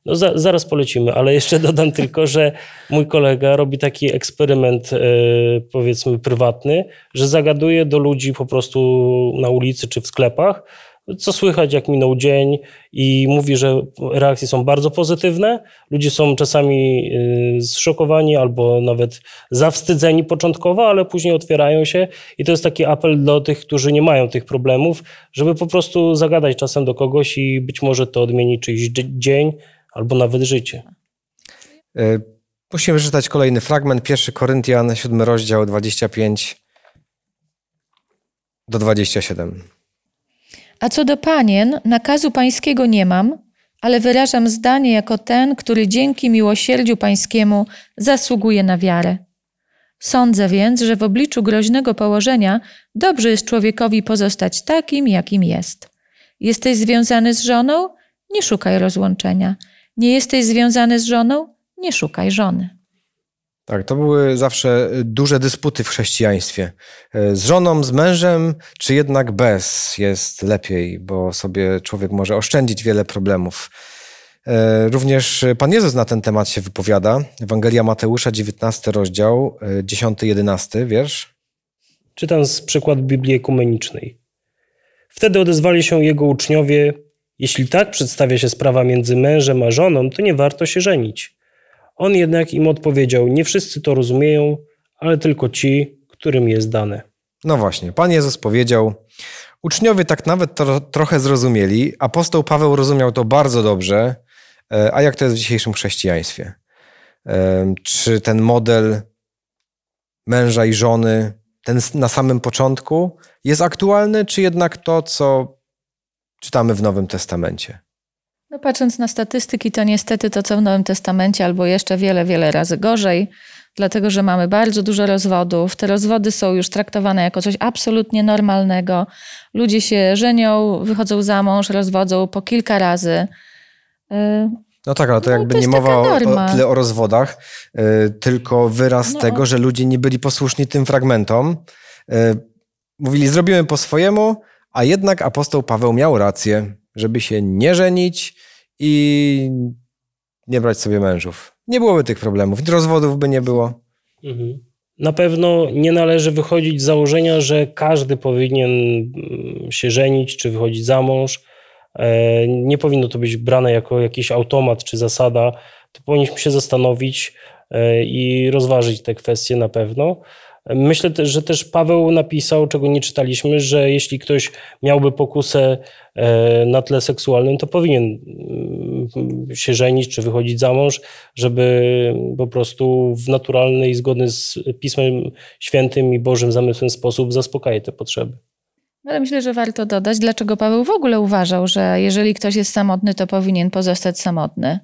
No zaraz polecimy, ale jeszcze dodam tylko, że mój kolega robi taki eksperyment, powiedzmy prywatny, że zagaduje do ludzi po prostu na ulicy czy w sklepach, co słychać, jak minął dzień i mówi, że reakcje są bardzo pozytywne. Ludzie są czasami zszokowani albo nawet zawstydzeni początkowo, ale później otwierają się i to jest taki apel do tych, którzy nie mają tych problemów, żeby po prostu zagadać czasem do kogoś i być może to odmieni czyjś dzień, albo nawet życie. Musimy przeczytać kolejny fragment. 1 Koryntian, 7 rozdział, 25-27. A co do panien, nakazu pańskiego nie mam, ale wyrażam zdanie jako ten, który dzięki miłosierdziu pańskiemu zasługuje na wiarę. Sądzę więc, że w obliczu groźnego położenia dobrze jest człowiekowi pozostać takim, jakim jest. Jesteś związany z żoną? Nie szukaj rozłączenia. Nie jesteś związany z żoną? Nie szukaj żony. Tak, to były zawsze duże dysputy w chrześcijaństwie. Z żoną, z mężem, czy jednak bez jest lepiej, bo sobie człowiek może oszczędzić wiele problemów. Również Pan Jezus na ten temat się wypowiada. Ewangelia Mateusza, 19 rozdział, 10-11 wiersz. Czytam z przykład Biblii Ekumenicznej. Wtedy odezwali się jego uczniowie: jeśli tak przedstawia się sprawa między mężem a żoną, to nie warto się żenić. On jednak im odpowiedział: nie wszyscy to rozumieją, ale tylko ci, którym jest dane. No właśnie, Pan Jezus powiedział, uczniowie tak nawet to trochę zrozumieli, apostoł Paweł rozumiał to bardzo dobrze, a jak to jest w dzisiejszym chrześcijaństwie? Czy ten model męża i żony, ten na samym początku jest aktualny, czy jednak to, co czytamy w Nowym Testamencie? No patrząc na statystyki, to niestety to, co w Nowym Testamencie, albo jeszcze wiele, wiele razy gorzej, dlatego że mamy bardzo dużo rozwodów. Te rozwody są już traktowane jako coś absolutnie normalnego. Ludzie się żenią, wychodzą za mąż, rozwodzą po kilka razy. No tak, ale to jakby to nie mowa tyle o rozwodach, tylko wyraz tego, że ludzie nie byli posłuszni tym fragmentom. Mówili, zrobimy po swojemu, a jednak apostoł Paweł miał rację, żeby się nie żenić i nie brać sobie mężów. Nie byłoby tych problemów, rozwodów by nie było. Na pewno nie należy wychodzić z założenia, że każdy powinien się żenić czy wychodzić za mąż. Nie powinno to być brane jako jakiś automat czy zasada. To powinniśmy się zastanowić i rozważyć te kwestie na pewno. Myślę, że też Paweł napisał, czego nie czytaliśmy, że jeśli ktoś miałby pokusę na tle seksualnym, to powinien się żenić czy wychodzić za mąż, żeby po prostu w naturalny i zgodny z Pismem Świętym i Bożym zamysłem sposób zaspokajać te potrzeby. Ale myślę, że warto dodać, dlaczego Paweł w ogóle uważał, że jeżeli ktoś jest samotny, to powinien pozostać samotny.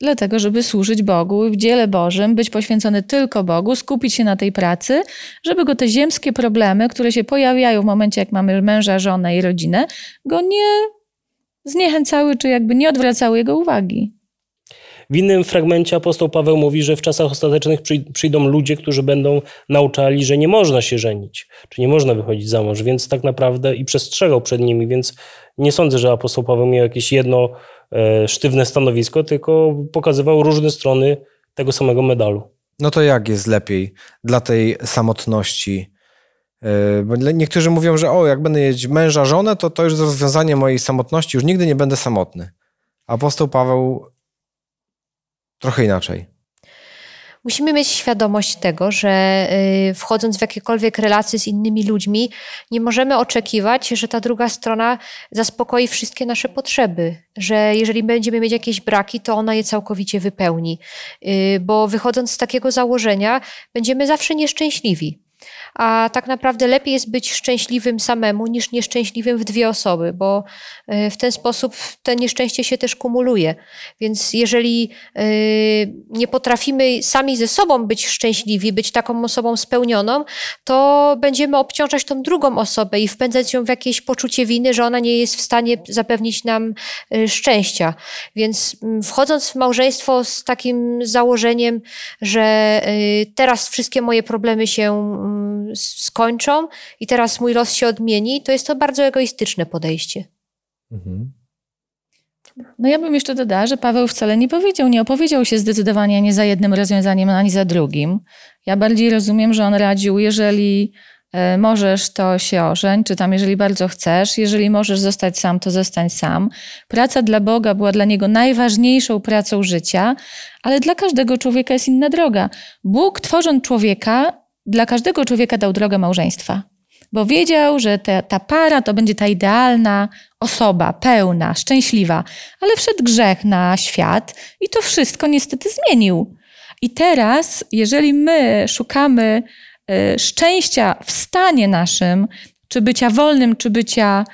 dlatego, żeby służyć Bogu w dziele Bożym, być poświęcony tylko Bogu, skupić się na tej pracy, żeby go te ziemskie problemy, które się pojawiają w momencie, jak mamy męża, żonę i rodzinę, go nie zniechęcały, czy jakby nie odwracały jego uwagi. W innym fragmencie apostoł Paweł mówi, że w czasach ostatecznych przyjdą ludzie, którzy będą nauczali, że nie można się żenić, czy nie można wychodzić za mąż, więc tak naprawdę i przestrzegał przed nimi, więc nie sądzę, że apostoł Paweł miał jakieś jedno sztywne stanowisko, tylko pokazywał różne strony tego samego medalu. No to jak jest lepiej dla tej samotności? Bo niektórzy mówią, że jak będę mieć męża, żonę, to już rozwiązanie mojej samotności, już nigdy nie będę samotny. Apostoł Paweł trochę inaczej. Musimy mieć świadomość tego, że wchodząc w jakiekolwiek relacje z innymi ludźmi, nie możemy oczekiwać, że ta druga strona zaspokoi wszystkie nasze potrzeby. Że jeżeli będziemy mieć jakieś braki, to ona je całkowicie wypełni. Bo wychodząc z takiego założenia, będziemy zawsze nieszczęśliwi. A tak naprawdę lepiej jest być szczęśliwym samemu niż nieszczęśliwym w dwie osoby, bo w ten sposób te nieszczęście się też kumuluje. Więc jeżeli nie potrafimy sami ze sobą być szczęśliwi, być taką osobą spełnioną, to będziemy obciążać tą drugą osobę i wpędzać ją w jakieś poczucie winy, że ona nie jest w stanie zapewnić nam szczęścia. Więc wchodząc w małżeństwo z takim założeniem, że teraz wszystkie moje problemy się skończą i teraz mój los się odmieni, to jest to bardzo egoistyczne podejście. Mhm. No ja bym jeszcze dodała, że Paweł wcale nie opowiedział się zdecydowanie ani za jednym rozwiązaniem, ani za drugim. Ja bardziej rozumiem, że on radził, jeżeli możesz, to się ożeń, czy tam jeżeli bardzo chcesz, jeżeli możesz zostać sam, to zostań sam. Praca dla Boga była dla niego najważniejszą pracą życia, ale dla każdego człowieka jest inna droga. Bóg, tworząc człowieka, dla każdego człowieka dał drogę małżeństwa, bo wiedział, że ta para to będzie ta idealna osoba, pełna, szczęśliwa, ale wszedł grzech na świat i to wszystko niestety zmienił. I teraz, jeżeli my szukamy szczęścia w stanie naszym, czy bycia wolnym, czy bycia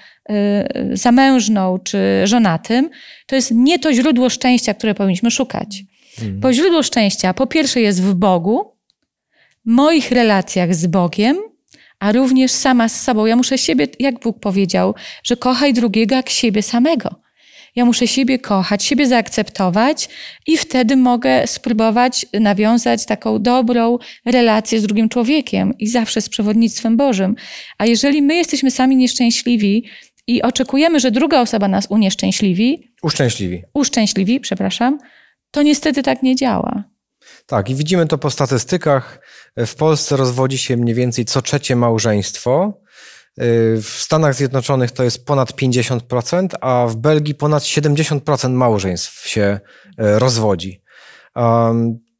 zamężną, czy żonatym, to jest nie to źródło szczęścia, które powinniśmy szukać. Bo źródło szczęścia po pierwsze jest w Bogu, moich relacjach z Bogiem, a również sama z sobą. Ja muszę siebie, jak Bóg powiedział, że kochaj drugiego jak siebie samego. Ja muszę siebie kochać, siebie zaakceptować i wtedy mogę spróbować nawiązać taką dobrą relację z drugim człowiekiem i zawsze z przewodnictwem Bożym. A jeżeli my jesteśmy sami nieszczęśliwi i oczekujemy, że druga osoba nas uszczęśliwi, to niestety tak nie działa. Tak, i widzimy to po statystykach. W Polsce rozwodzi się mniej więcej co trzecie małżeństwo. W Stanach Zjednoczonych to jest ponad 50%, a w Belgii ponad 70% małżeństw się rozwodzi.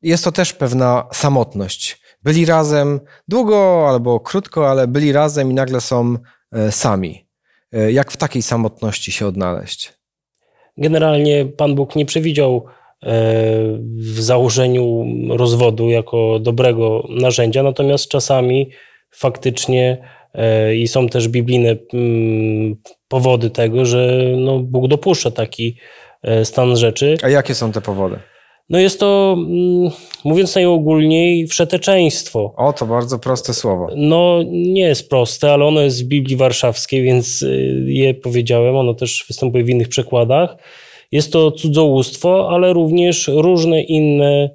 Jest to też pewna samotność. Byli razem długo albo krótko, ale byli razem i nagle są sami. Jak w takiej samotności się odnaleźć? Generalnie Pan Bóg nie przewidział w założeniu rozwodu jako dobrego narzędzia, natomiast czasami faktycznie i są też biblijne powody tego, że Bóg dopuszcza taki stan rzeczy. A jakie są te powody? No jest to, mówiąc najogólniej, wszeteczeństwo. O, to bardzo proste słowo. No nie jest proste, ale ono jest z Biblii Warszawskiej, więc je powiedziałem, ono też występuje w innych przekładach. Jest to cudzołóstwo, ale również różne inne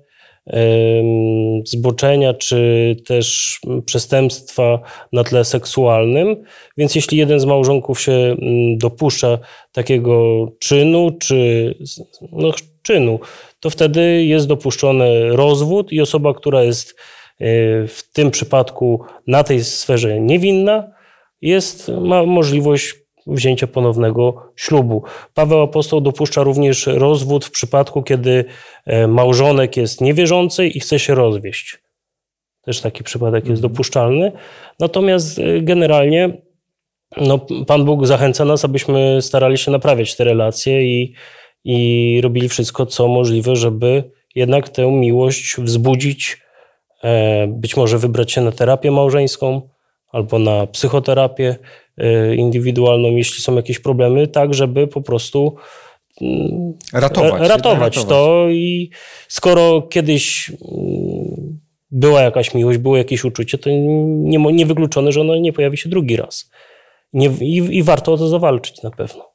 zboczenia czy też przestępstwa na tle seksualnym. Więc jeśli jeden z małżonków się dopuszcza takiego czynu, czy czynu, to wtedy jest dopuszczony rozwód i osoba, która jest w tym przypadku na tej sferze niewinna, ma możliwość wzięcia ponownego ślubu. Paweł apostoł dopuszcza również rozwód w przypadku, kiedy małżonek jest niewierzący i chce się rozwieść. Też taki przypadek jest dopuszczalny. Natomiast generalnie Pan Bóg zachęca nas, abyśmy starali się naprawiać te relacje i robili wszystko, co możliwe, żeby jednak tę miłość wzbudzić, być może wybrać się na terapię małżeńską albo na psychoterapię indywidualną, jeśli są jakieś problemy, tak żeby po prostu ratować to. I skoro kiedyś była jakaś miłość, było jakieś uczucie, to niewykluczone, że ono nie pojawi się drugi raz. I warto o to zawalczyć na pewno.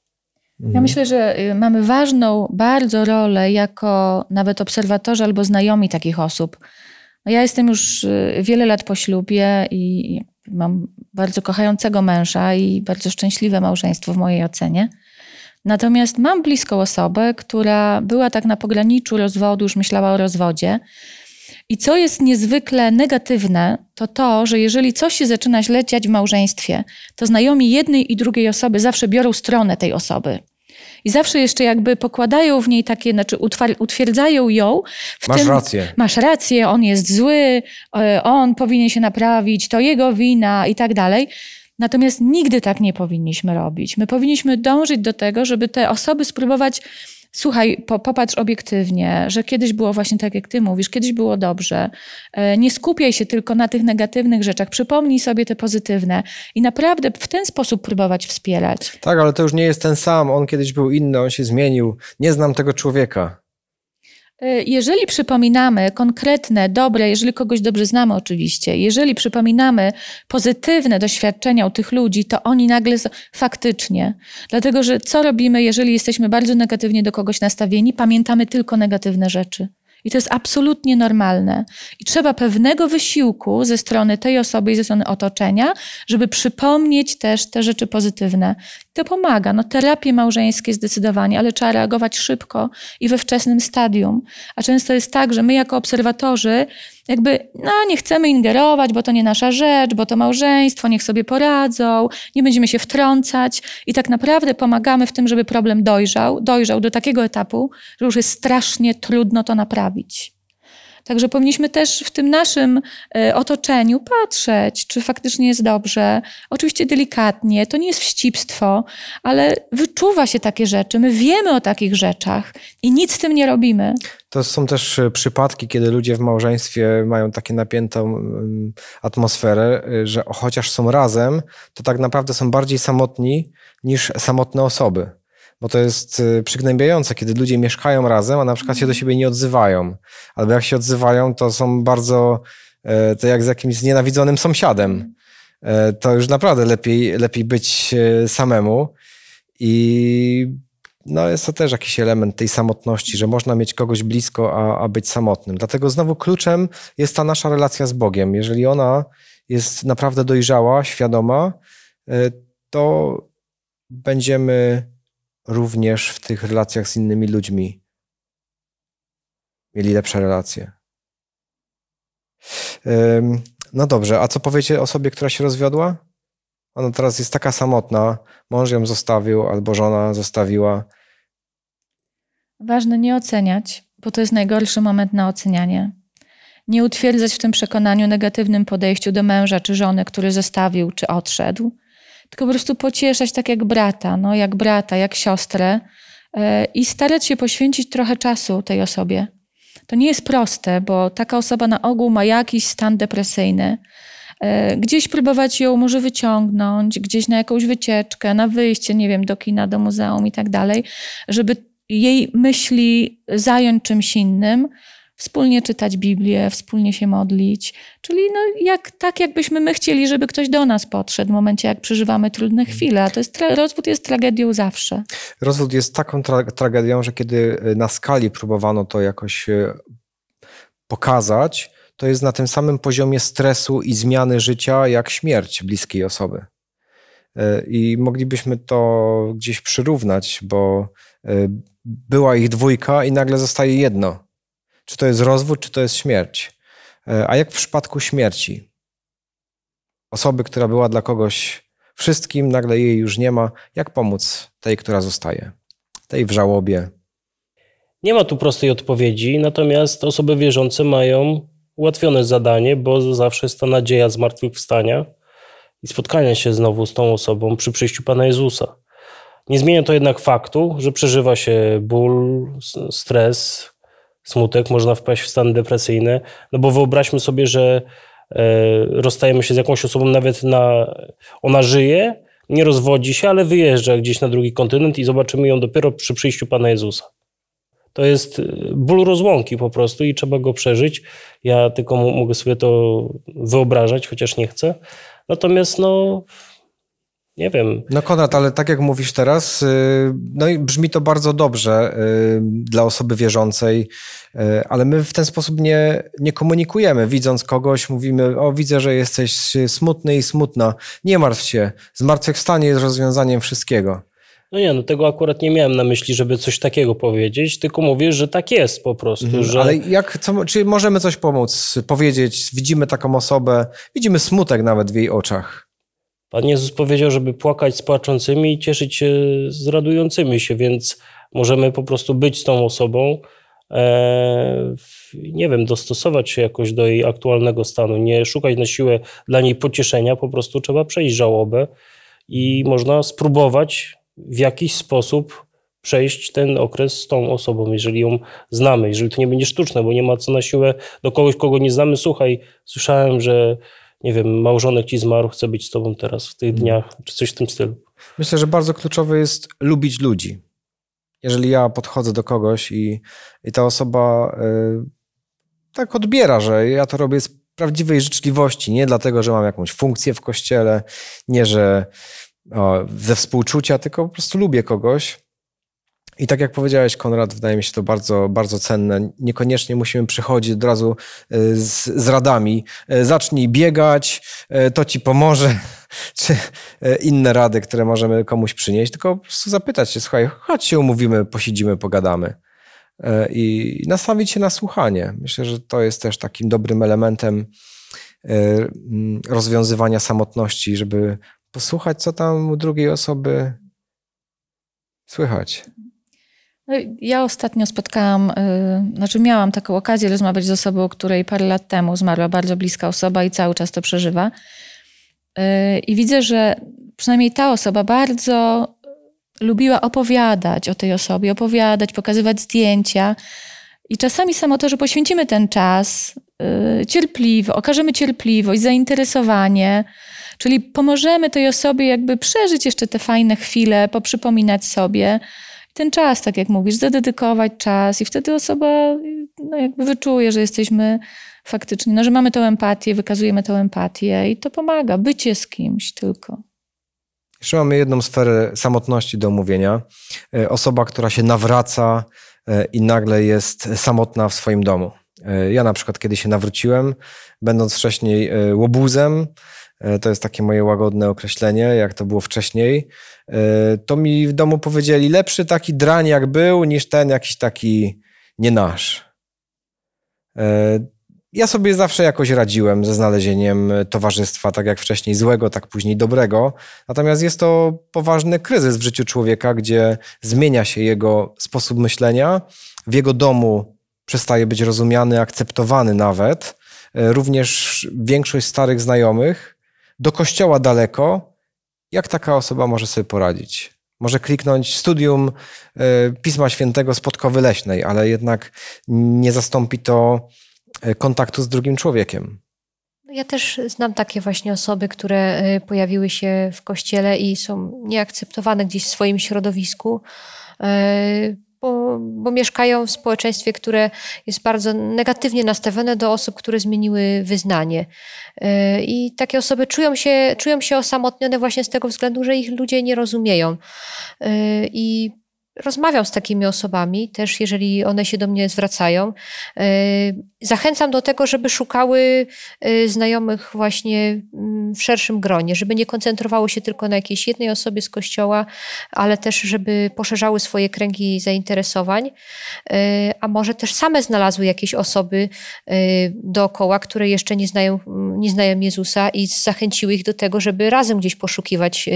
Ja myślę, że mamy ważną bardzo rolę jako nawet obserwatorzy albo znajomi takich osób. Ja jestem już wiele lat po ślubie i mam bardzo kochającego męża i bardzo szczęśliwe małżeństwo w mojej ocenie. Natomiast mam bliską osobę, która była tak na pograniczu rozwodu, już myślała o rozwodzie. I co jest niezwykle negatywne, to to, że jeżeli coś się zaczyna źle dziać w małżeństwie, to znajomi jednej i drugiej osoby zawsze biorą stronę tej osoby. I zawsze jeszcze jakby pokładają w niej takie, znaczy utwierdzają ją w masz tym... rację. Masz rację, on jest zły, on powinien się naprawić, to jego wina i tak dalej. Natomiast nigdy tak nie powinniśmy robić. My powinniśmy dążyć do tego, żeby te osoby spróbować... Słuchaj, popatrz obiektywnie, że kiedyś było właśnie tak, jak ty mówisz, kiedyś było dobrze. Nie skupiaj się tylko na tych negatywnych rzeczach, przypomnij sobie te pozytywne i naprawdę w ten sposób próbować wspierać. Tak, ale to już nie jest ten sam, on kiedyś był inny, on się zmienił, nie znam tego człowieka. Jeżeli przypominamy konkretne, dobre, jeżeli kogoś dobrze znamy oczywiście, jeżeli przypominamy pozytywne doświadczenia u tych ludzi, to oni nagle faktycznie. Dlatego, że co robimy, jeżeli jesteśmy bardzo negatywnie do kogoś nastawieni? Pamiętamy tylko negatywne rzeczy. I to jest absolutnie normalne. I trzeba pewnego wysiłku ze strony tej osoby i ze strony otoczenia, żeby przypomnieć też te rzeczy pozytywne. To pomaga. No, terapie małżeńskie zdecydowanie, ale trzeba reagować szybko i we wczesnym stadium. A często jest tak, że my jako obserwatorzy jakby nie chcemy ingerować, bo to nie nasza rzecz, bo to małżeństwo, niech sobie poradzą, nie będziemy się wtrącać i tak naprawdę pomagamy w tym, żeby problem dojrzał do takiego etapu, że już jest strasznie trudno to naprawić. Także powinniśmy też w tym naszym otoczeniu patrzeć, czy faktycznie jest dobrze. Oczywiście delikatnie, to nie jest wścibstwo, ale wyczuwa się takie rzeczy. My wiemy o takich rzeczach i nic z tym nie robimy. To są też przypadki, kiedy ludzie w małżeństwie mają taką napiętą atmosferę, że chociaż są razem, to tak naprawdę są bardziej samotni niż samotne osoby. Bo to jest przygnębiające, kiedy ludzie mieszkają razem, a na przykład się do siebie nie odzywają. Albo jak się odzywają, to są bardzo, to jak z jakimś znienawidzonym sąsiadem. To już naprawdę lepiej być samemu. I jest to też jakiś element tej samotności, że można mieć kogoś blisko, a być samotnym. Dlatego znowu kluczem jest ta nasza relacja z Bogiem. Jeżeli ona jest naprawdę dojrzała, świadoma, to będziemy również w tych relacjach z innymi ludźmi mieli lepsze relacje. No dobrze, a co powiecie o osobie, która się rozwiodła? Ona teraz jest taka samotna, mąż ją zostawił albo żona zostawiła. Ważne nie oceniać, bo to jest najgorszy moment na ocenianie. Nie utwierdzać w tym przekonaniu, negatywnym podejściu do męża czy żony, który zostawił czy odszedł. Tylko po prostu pocieszać tak jak brata, jak siostrę i starać się poświęcić trochę czasu tej osobie. To nie jest proste, bo taka osoba na ogół ma jakiś stan depresyjny. Gdzieś próbować ją może wyciągnąć, gdzieś na jakąś wycieczkę, na wyjście, do kina, do muzeum i tak dalej, żeby jej myśli zająć czymś innym, wspólnie czytać Biblię, wspólnie się modlić. Czyli jakbyśmy my chcieli, żeby ktoś do nas podszedł w momencie, jak przeżywamy trudne chwile. A to jest rozwód jest tragedią zawsze. Rozwód jest taką tragedią, że kiedy na skali próbowano to jakoś pokazać, to jest na tym samym poziomie stresu i zmiany życia jak śmierć bliskiej osoby. I moglibyśmy to gdzieś przyrównać, bo była ich dwójka i nagle zostaje jedno. Czy to jest rozwód, czy to jest śmierć. A jak w przypadku śmierci? Osoby, która była dla kogoś wszystkim, nagle jej już nie ma. Jak pomóc tej, która zostaje? Tej w żałobie? Nie ma tu prostej odpowiedzi, natomiast osoby wierzące mają ułatwione zadanie, bo zawsze jest ta nadzieja zmartwychwstania i spotkania się znowu z tą osobą przy przyjściu Pana Jezusa. Nie zmienia to jednak faktu, że przeżywa się ból, stres, smutek, można wpaść w stan depresyjny, bo wyobraźmy sobie, że rozstajemy się z jakąś osobą, nawet ona żyje, nie rozwodzi się, ale wyjeżdża gdzieś na drugi kontynent i zobaczymy ją dopiero przy przyjściu Pana Jezusa. To jest ból rozłąki po prostu i trzeba go przeżyć. Ja tylko mogę sobie to wyobrażać, chociaż nie chcę. Natomiast nie wiem. Konrad, ale tak jak mówisz teraz, i brzmi to bardzo dobrze dla osoby wierzącej, ale my w ten sposób nie komunikujemy. Widząc kogoś mówimy, widzę, że jesteś smutny i smutna, nie martw się, zmartwychwstanie jest rozwiązaniem wszystkiego. Tego akurat nie miałem na myśli, żeby coś takiego powiedzieć, tylko mówię, że tak jest po prostu. Że... Ale czy możemy coś pomóc, powiedzieć, widzimy taką osobę, widzimy smutek nawet w jej oczach? Pan Jezus powiedział, żeby płakać z płaczącymi i cieszyć się z radującymi się, więc możemy po prostu być z tą osobą, dostosować się jakoś do jej aktualnego stanu, nie szukać na siłę dla niej pocieszenia, po prostu trzeba przejść żałobę i można spróbować w jakiś sposób przejść ten okres z tą osobą, jeżeli ją znamy, jeżeli to nie będzie sztuczne, bo nie ma co na siłę do kogoś, kogo nie znamy, słuchaj, słyszałem, że małżonek ci zmarł, chcę być z tobą teraz w tych dniach, czy coś w tym stylu. Myślę, że bardzo kluczowe jest lubić ludzi. Jeżeli ja podchodzę do kogoś i ta osoba tak odbiera, że ja to robię z prawdziwej życzliwości, nie dlatego, że mam jakąś funkcję w kościele, nie że ze współczucia, tylko po prostu lubię kogoś. I tak jak powiedziałeś, Konrad, wydaje mi się to bardzo, bardzo cenne. Niekoniecznie musimy przychodzić od razu z radami. Zacznij biegać, to ci pomoże, czy inne rady, które możemy komuś przynieść. Tylko po prostu zapytać się, słuchaj, chodź się umówimy, posiedzimy, pogadamy. I nastawić się na słuchanie. Myślę, że to jest też takim dobrym elementem rozwiązywania samotności, żeby posłuchać, co tam u drugiej osoby słychać. Ja ostatnio miałam taką okazję rozmawiać z osobą, której parę lat temu zmarła bardzo bliska osoba i cały czas to przeżywa. I widzę, że przynajmniej ta osoba bardzo lubiła opowiadać o tej osobie, pokazywać zdjęcia. I czasami samo to, że poświęcimy ten czas cierpliwie, okażemy cierpliwość, zainteresowanie, czyli pomożemy tej osobie przeżyć jeszcze te fajne chwile, poprzypominać sobie ten czas, tak jak mówisz, zadedykować czas i wtedy osoba wyczuje, że jesteśmy faktycznie, że mamy tę empatię, wykazujemy tę empatię i to pomaga. Bycie z kimś tylko. Jeszcze mamy jedną sferę samotności do omówienia. Osoba, która się nawraca i nagle jest samotna w swoim domu. Ja na przykład, kiedy się nawróciłem, będąc wcześniej łobuzem, to jest takie moje łagodne określenie, jak to było wcześniej, to mi w domu powiedzieli, lepszy taki drań jak był, niż ten jakiś taki nie nasz. Ja sobie zawsze jakoś radziłem ze znalezieniem towarzystwa, tak jak wcześniej złego, tak później dobrego. Natomiast jest to poważny kryzys w życiu człowieka, gdzie zmienia się jego sposób myślenia. W jego domu przestaje być rozumiany, akceptowany nawet. Również większość starych znajomych. Do kościoła daleko, jak taka osoba może sobie poradzić? Może kliknąć studium Pisma Świętego z Podkowy Leśnej, ale jednak nie zastąpi to kontaktu z drugim człowiekiem. Ja też znam takie właśnie osoby, które pojawiły się w kościele i są nieakceptowane gdzieś w swoim środowisku, bo mieszkają w społeczeństwie, które jest bardzo negatywnie nastawione do osób, które zmieniły wyznanie. I takie osoby czują się osamotnione właśnie z tego względu, że ich ludzie nie rozumieją. I rozmawiam z takimi osobami też, jeżeli one się do mnie zwracają. Zachęcam do tego, żeby szukały znajomych właśnie w szerszym gronie, żeby nie koncentrowały się tylko na jakiejś jednej osobie z kościoła, ale też, żeby poszerzały swoje kręgi zainteresowań, a może też same znalazły jakieś osoby dookoła, które jeszcze nie znają Jezusa i zachęciły ich do tego, żeby razem gdzieś poszukiwać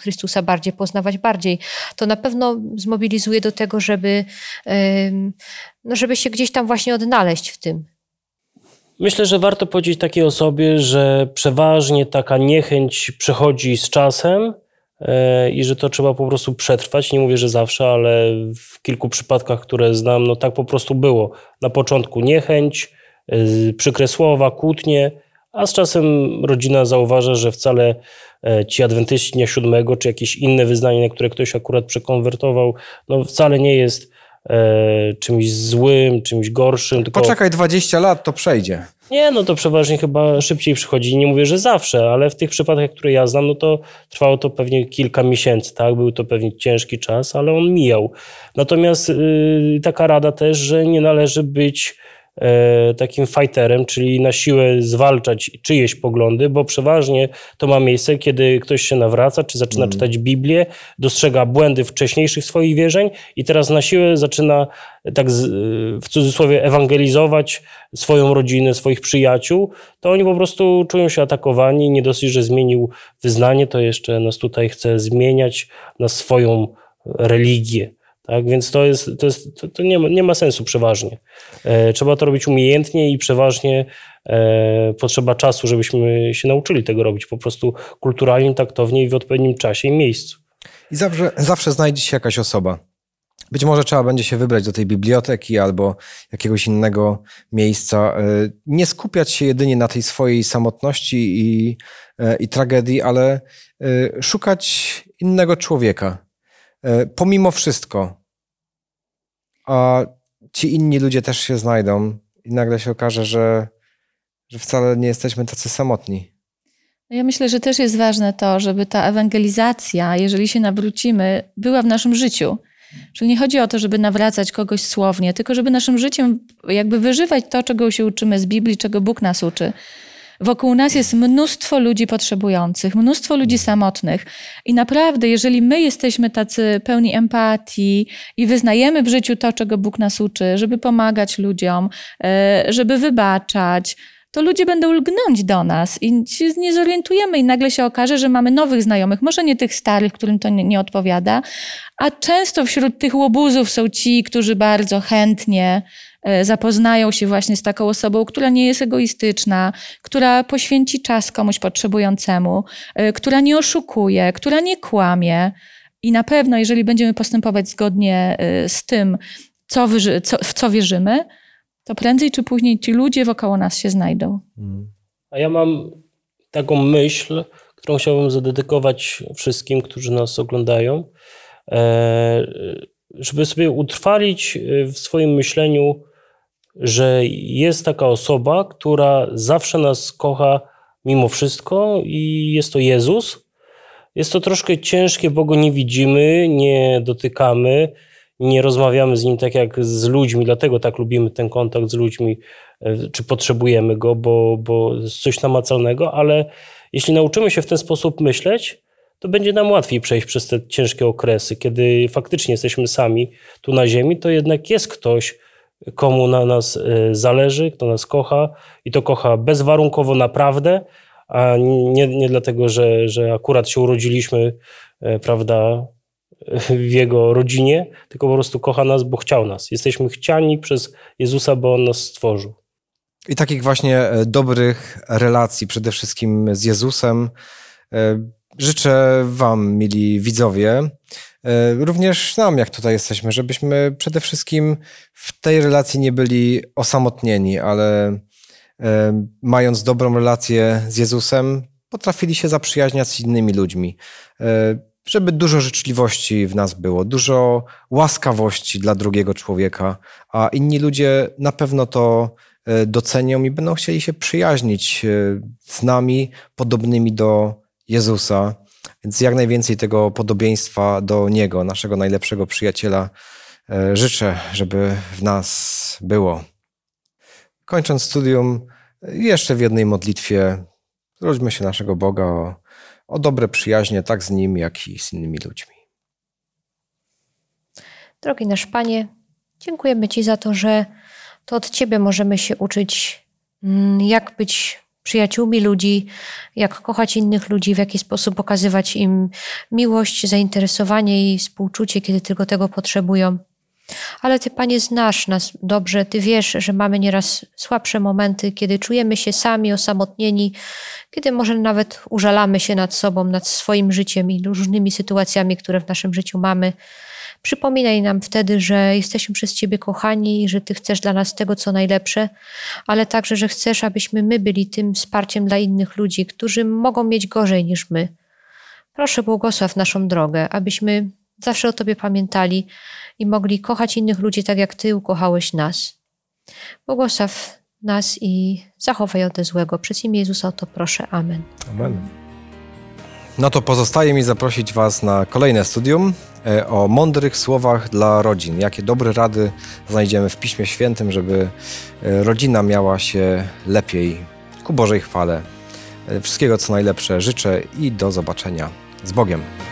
Chrystusa bardziej, poznawać bardziej. To na pewno zmobilizuje do tego, żeby się gdzieś tam właśnie odnaleźć w tym. Myślę, że warto powiedzieć takiej osobie, że przeważnie taka niechęć przychodzi z czasem i że to trzeba po prostu przetrwać. Nie mówię, że zawsze, ale w kilku przypadkach, które znam, tak po prostu było. Na początku niechęć, przykre słowa, kłótnie, a z czasem rodzina zauważa, że wcale ci Adwentyści Dnia Siódmego, czy jakieś inne wyznanie, na które ktoś akurat przekonwertował, no wcale nie jest czymś złym, czymś gorszym. Tylko... Poczekaj 20 lat, to przejdzie. Nie, no to przeważnie chyba szybciej przychodzi. Nie mówię, że zawsze, ale w tych przypadkach, które ja znam, no to trwało to pewnie kilka miesięcy, tak? Był to pewnie ciężki czas, ale on mijał. Natomiast taka rada też, że nie należy być takim fighterem, czyli na siłę zwalczać czyjeś poglądy, bo przeważnie to ma miejsce, kiedy ktoś się nawraca, czy zaczyna czytać Biblię, dostrzega błędy wcześniejszych swoich wierzeń i teraz na siłę zaczyna tak w cudzysłowie ewangelizować swoją rodzinę, swoich przyjaciół, to oni po prostu czują się atakowani, nie dosyć, że zmienił wyznanie, to jeszcze nas tutaj chce zmieniać na swoją religię. Tak, więc to nie ma sensu przeważnie. Trzeba to robić umiejętnie i przeważnie potrzeba czasu, żebyśmy się nauczyli tego robić po prostu kulturalnie, taktownie i w odpowiednim czasie i miejscu. I zawsze znajdzie się jakaś osoba. Być może trzeba będzie się wybrać do tej biblioteki albo jakiegoś innego miejsca. Nie skupiać się jedynie na tej swojej samotności i tragedii, ale szukać innego człowieka. Pomimo wszystko, a ci inni ludzie też się znajdą i nagle się okaże, że wcale nie jesteśmy tacy samotni. Ja myślę, że też jest ważne to, żeby ta ewangelizacja, jeżeli się nawrócimy, była w naszym życiu. Czyli nie chodzi o to, żeby nawracać kogoś słownie, tylko żeby naszym życiem jakby wyżywać to, czego się uczymy z Biblii, czego Bóg nas uczy. Wokół nas jest mnóstwo ludzi potrzebujących, mnóstwo ludzi samotnych i naprawdę, jeżeli my jesteśmy tacy pełni empatii i wyznajemy w życiu to, czego Bóg nas uczy, żeby pomagać ludziom, żeby wybaczać, to ludzie będą lgnąć do nas i się nie zorientujemy i nagle się okaże, że mamy nowych znajomych, może nie tych starych, którym to nie odpowiada, a często wśród tych łobuzów są ci, którzy bardzo chętnie zapoznają się właśnie z taką osobą, która nie jest egoistyczna, która poświęci czas komuś potrzebującemu, która nie oszukuje, która nie kłamie. I na pewno, jeżeli będziemy postępować zgodnie z tym, w co wierzymy, to prędzej czy później ci ludzie wokoło nas się znajdą. A ja mam taką myśl, którą chciałbym zadedykować wszystkim, którzy nas oglądają, żeby sobie utrwalić w swoim myśleniu, że jest taka osoba, która zawsze nas kocha mimo wszystko i jest to Jezus. Jest to troszkę ciężkie, bo go nie widzimy, nie dotykamy, nie rozmawiamy z nim tak jak z ludźmi, dlatego tak lubimy ten kontakt z ludźmi, czy potrzebujemy go, bo coś namacalnego, ale jeśli nauczymy się w ten sposób myśleć, to będzie nam łatwiej przejść przez te ciężkie okresy. Kiedy faktycznie jesteśmy sami tu na ziemi, to jednak jest ktoś, komu na nas zależy, kto nas kocha i to kocha bezwarunkowo naprawdę, a nie dlatego, że akurat się urodziliśmy, prawda, w jego rodzinie, tylko po prostu kocha nas, bo chciał nas. Jesteśmy chciani przez Jezusa, bo on nas stworzył. I takich właśnie dobrych relacji przede wszystkim z Jezusem życzę wam, mili widzowie, również nam, jak tutaj jesteśmy, żebyśmy przede wszystkim w tej relacji nie byli osamotnieni, ale mając dobrą relację z Jezusem, potrafili się zaprzyjaźniać z innymi ludźmi. Żeby dużo życzliwości w nas było, dużo łaskawości dla drugiego człowieka, a inni ludzie na pewno to docenią i będą chcieli się przyjaźnić z nami podobnymi do Jezusa, więc jak najwięcej tego podobieństwa do Niego, naszego najlepszego przyjaciela, życzę, żeby w nas było. Kończąc studium, jeszcze w jednej modlitwie prośmy się naszego Boga o dobre przyjaźnie, tak z Nim, jak i z innymi ludźmi. Drogi nasz Panie, dziękujemy Ci za to, że to od Ciebie możemy się uczyć, jak być przyjaciółmi ludzi, jak kochać innych ludzi, w jaki sposób okazywać im miłość, zainteresowanie i współczucie, kiedy tylko tego potrzebują. Ale Ty, Panie, znasz nas dobrze, Ty wiesz, że mamy nieraz słabsze momenty, kiedy czujemy się sami, osamotnieni, kiedy może nawet użalamy się nad sobą, nad swoim życiem i różnymi sytuacjami, które w naszym życiu mamy. Przypominaj nam wtedy, że jesteśmy przez Ciebie kochani i że Ty chcesz dla nas tego, co najlepsze, ale także, że chcesz, abyśmy my byli tym wsparciem dla innych ludzi, którzy mogą mieć gorzej niż my. Proszę, błogosław naszą drogę, abyśmy zawsze o Tobie pamiętali i mogli kochać innych ludzi tak, jak Ty ukochałeś nas. Błogosław nas i zachowaj ode złego. Przez imię Jezusa o to proszę. Amen. Amen. No to pozostaje mi zaprosić Was na kolejne studium o mądrych słowach dla rodzin. Jakie dobre rady znajdziemy w Piśmie Świętym, żeby rodzina miała się lepiej ku Bożej chwale. Wszystkiego, co najlepsze życzę i do zobaczenia. Z Bogiem.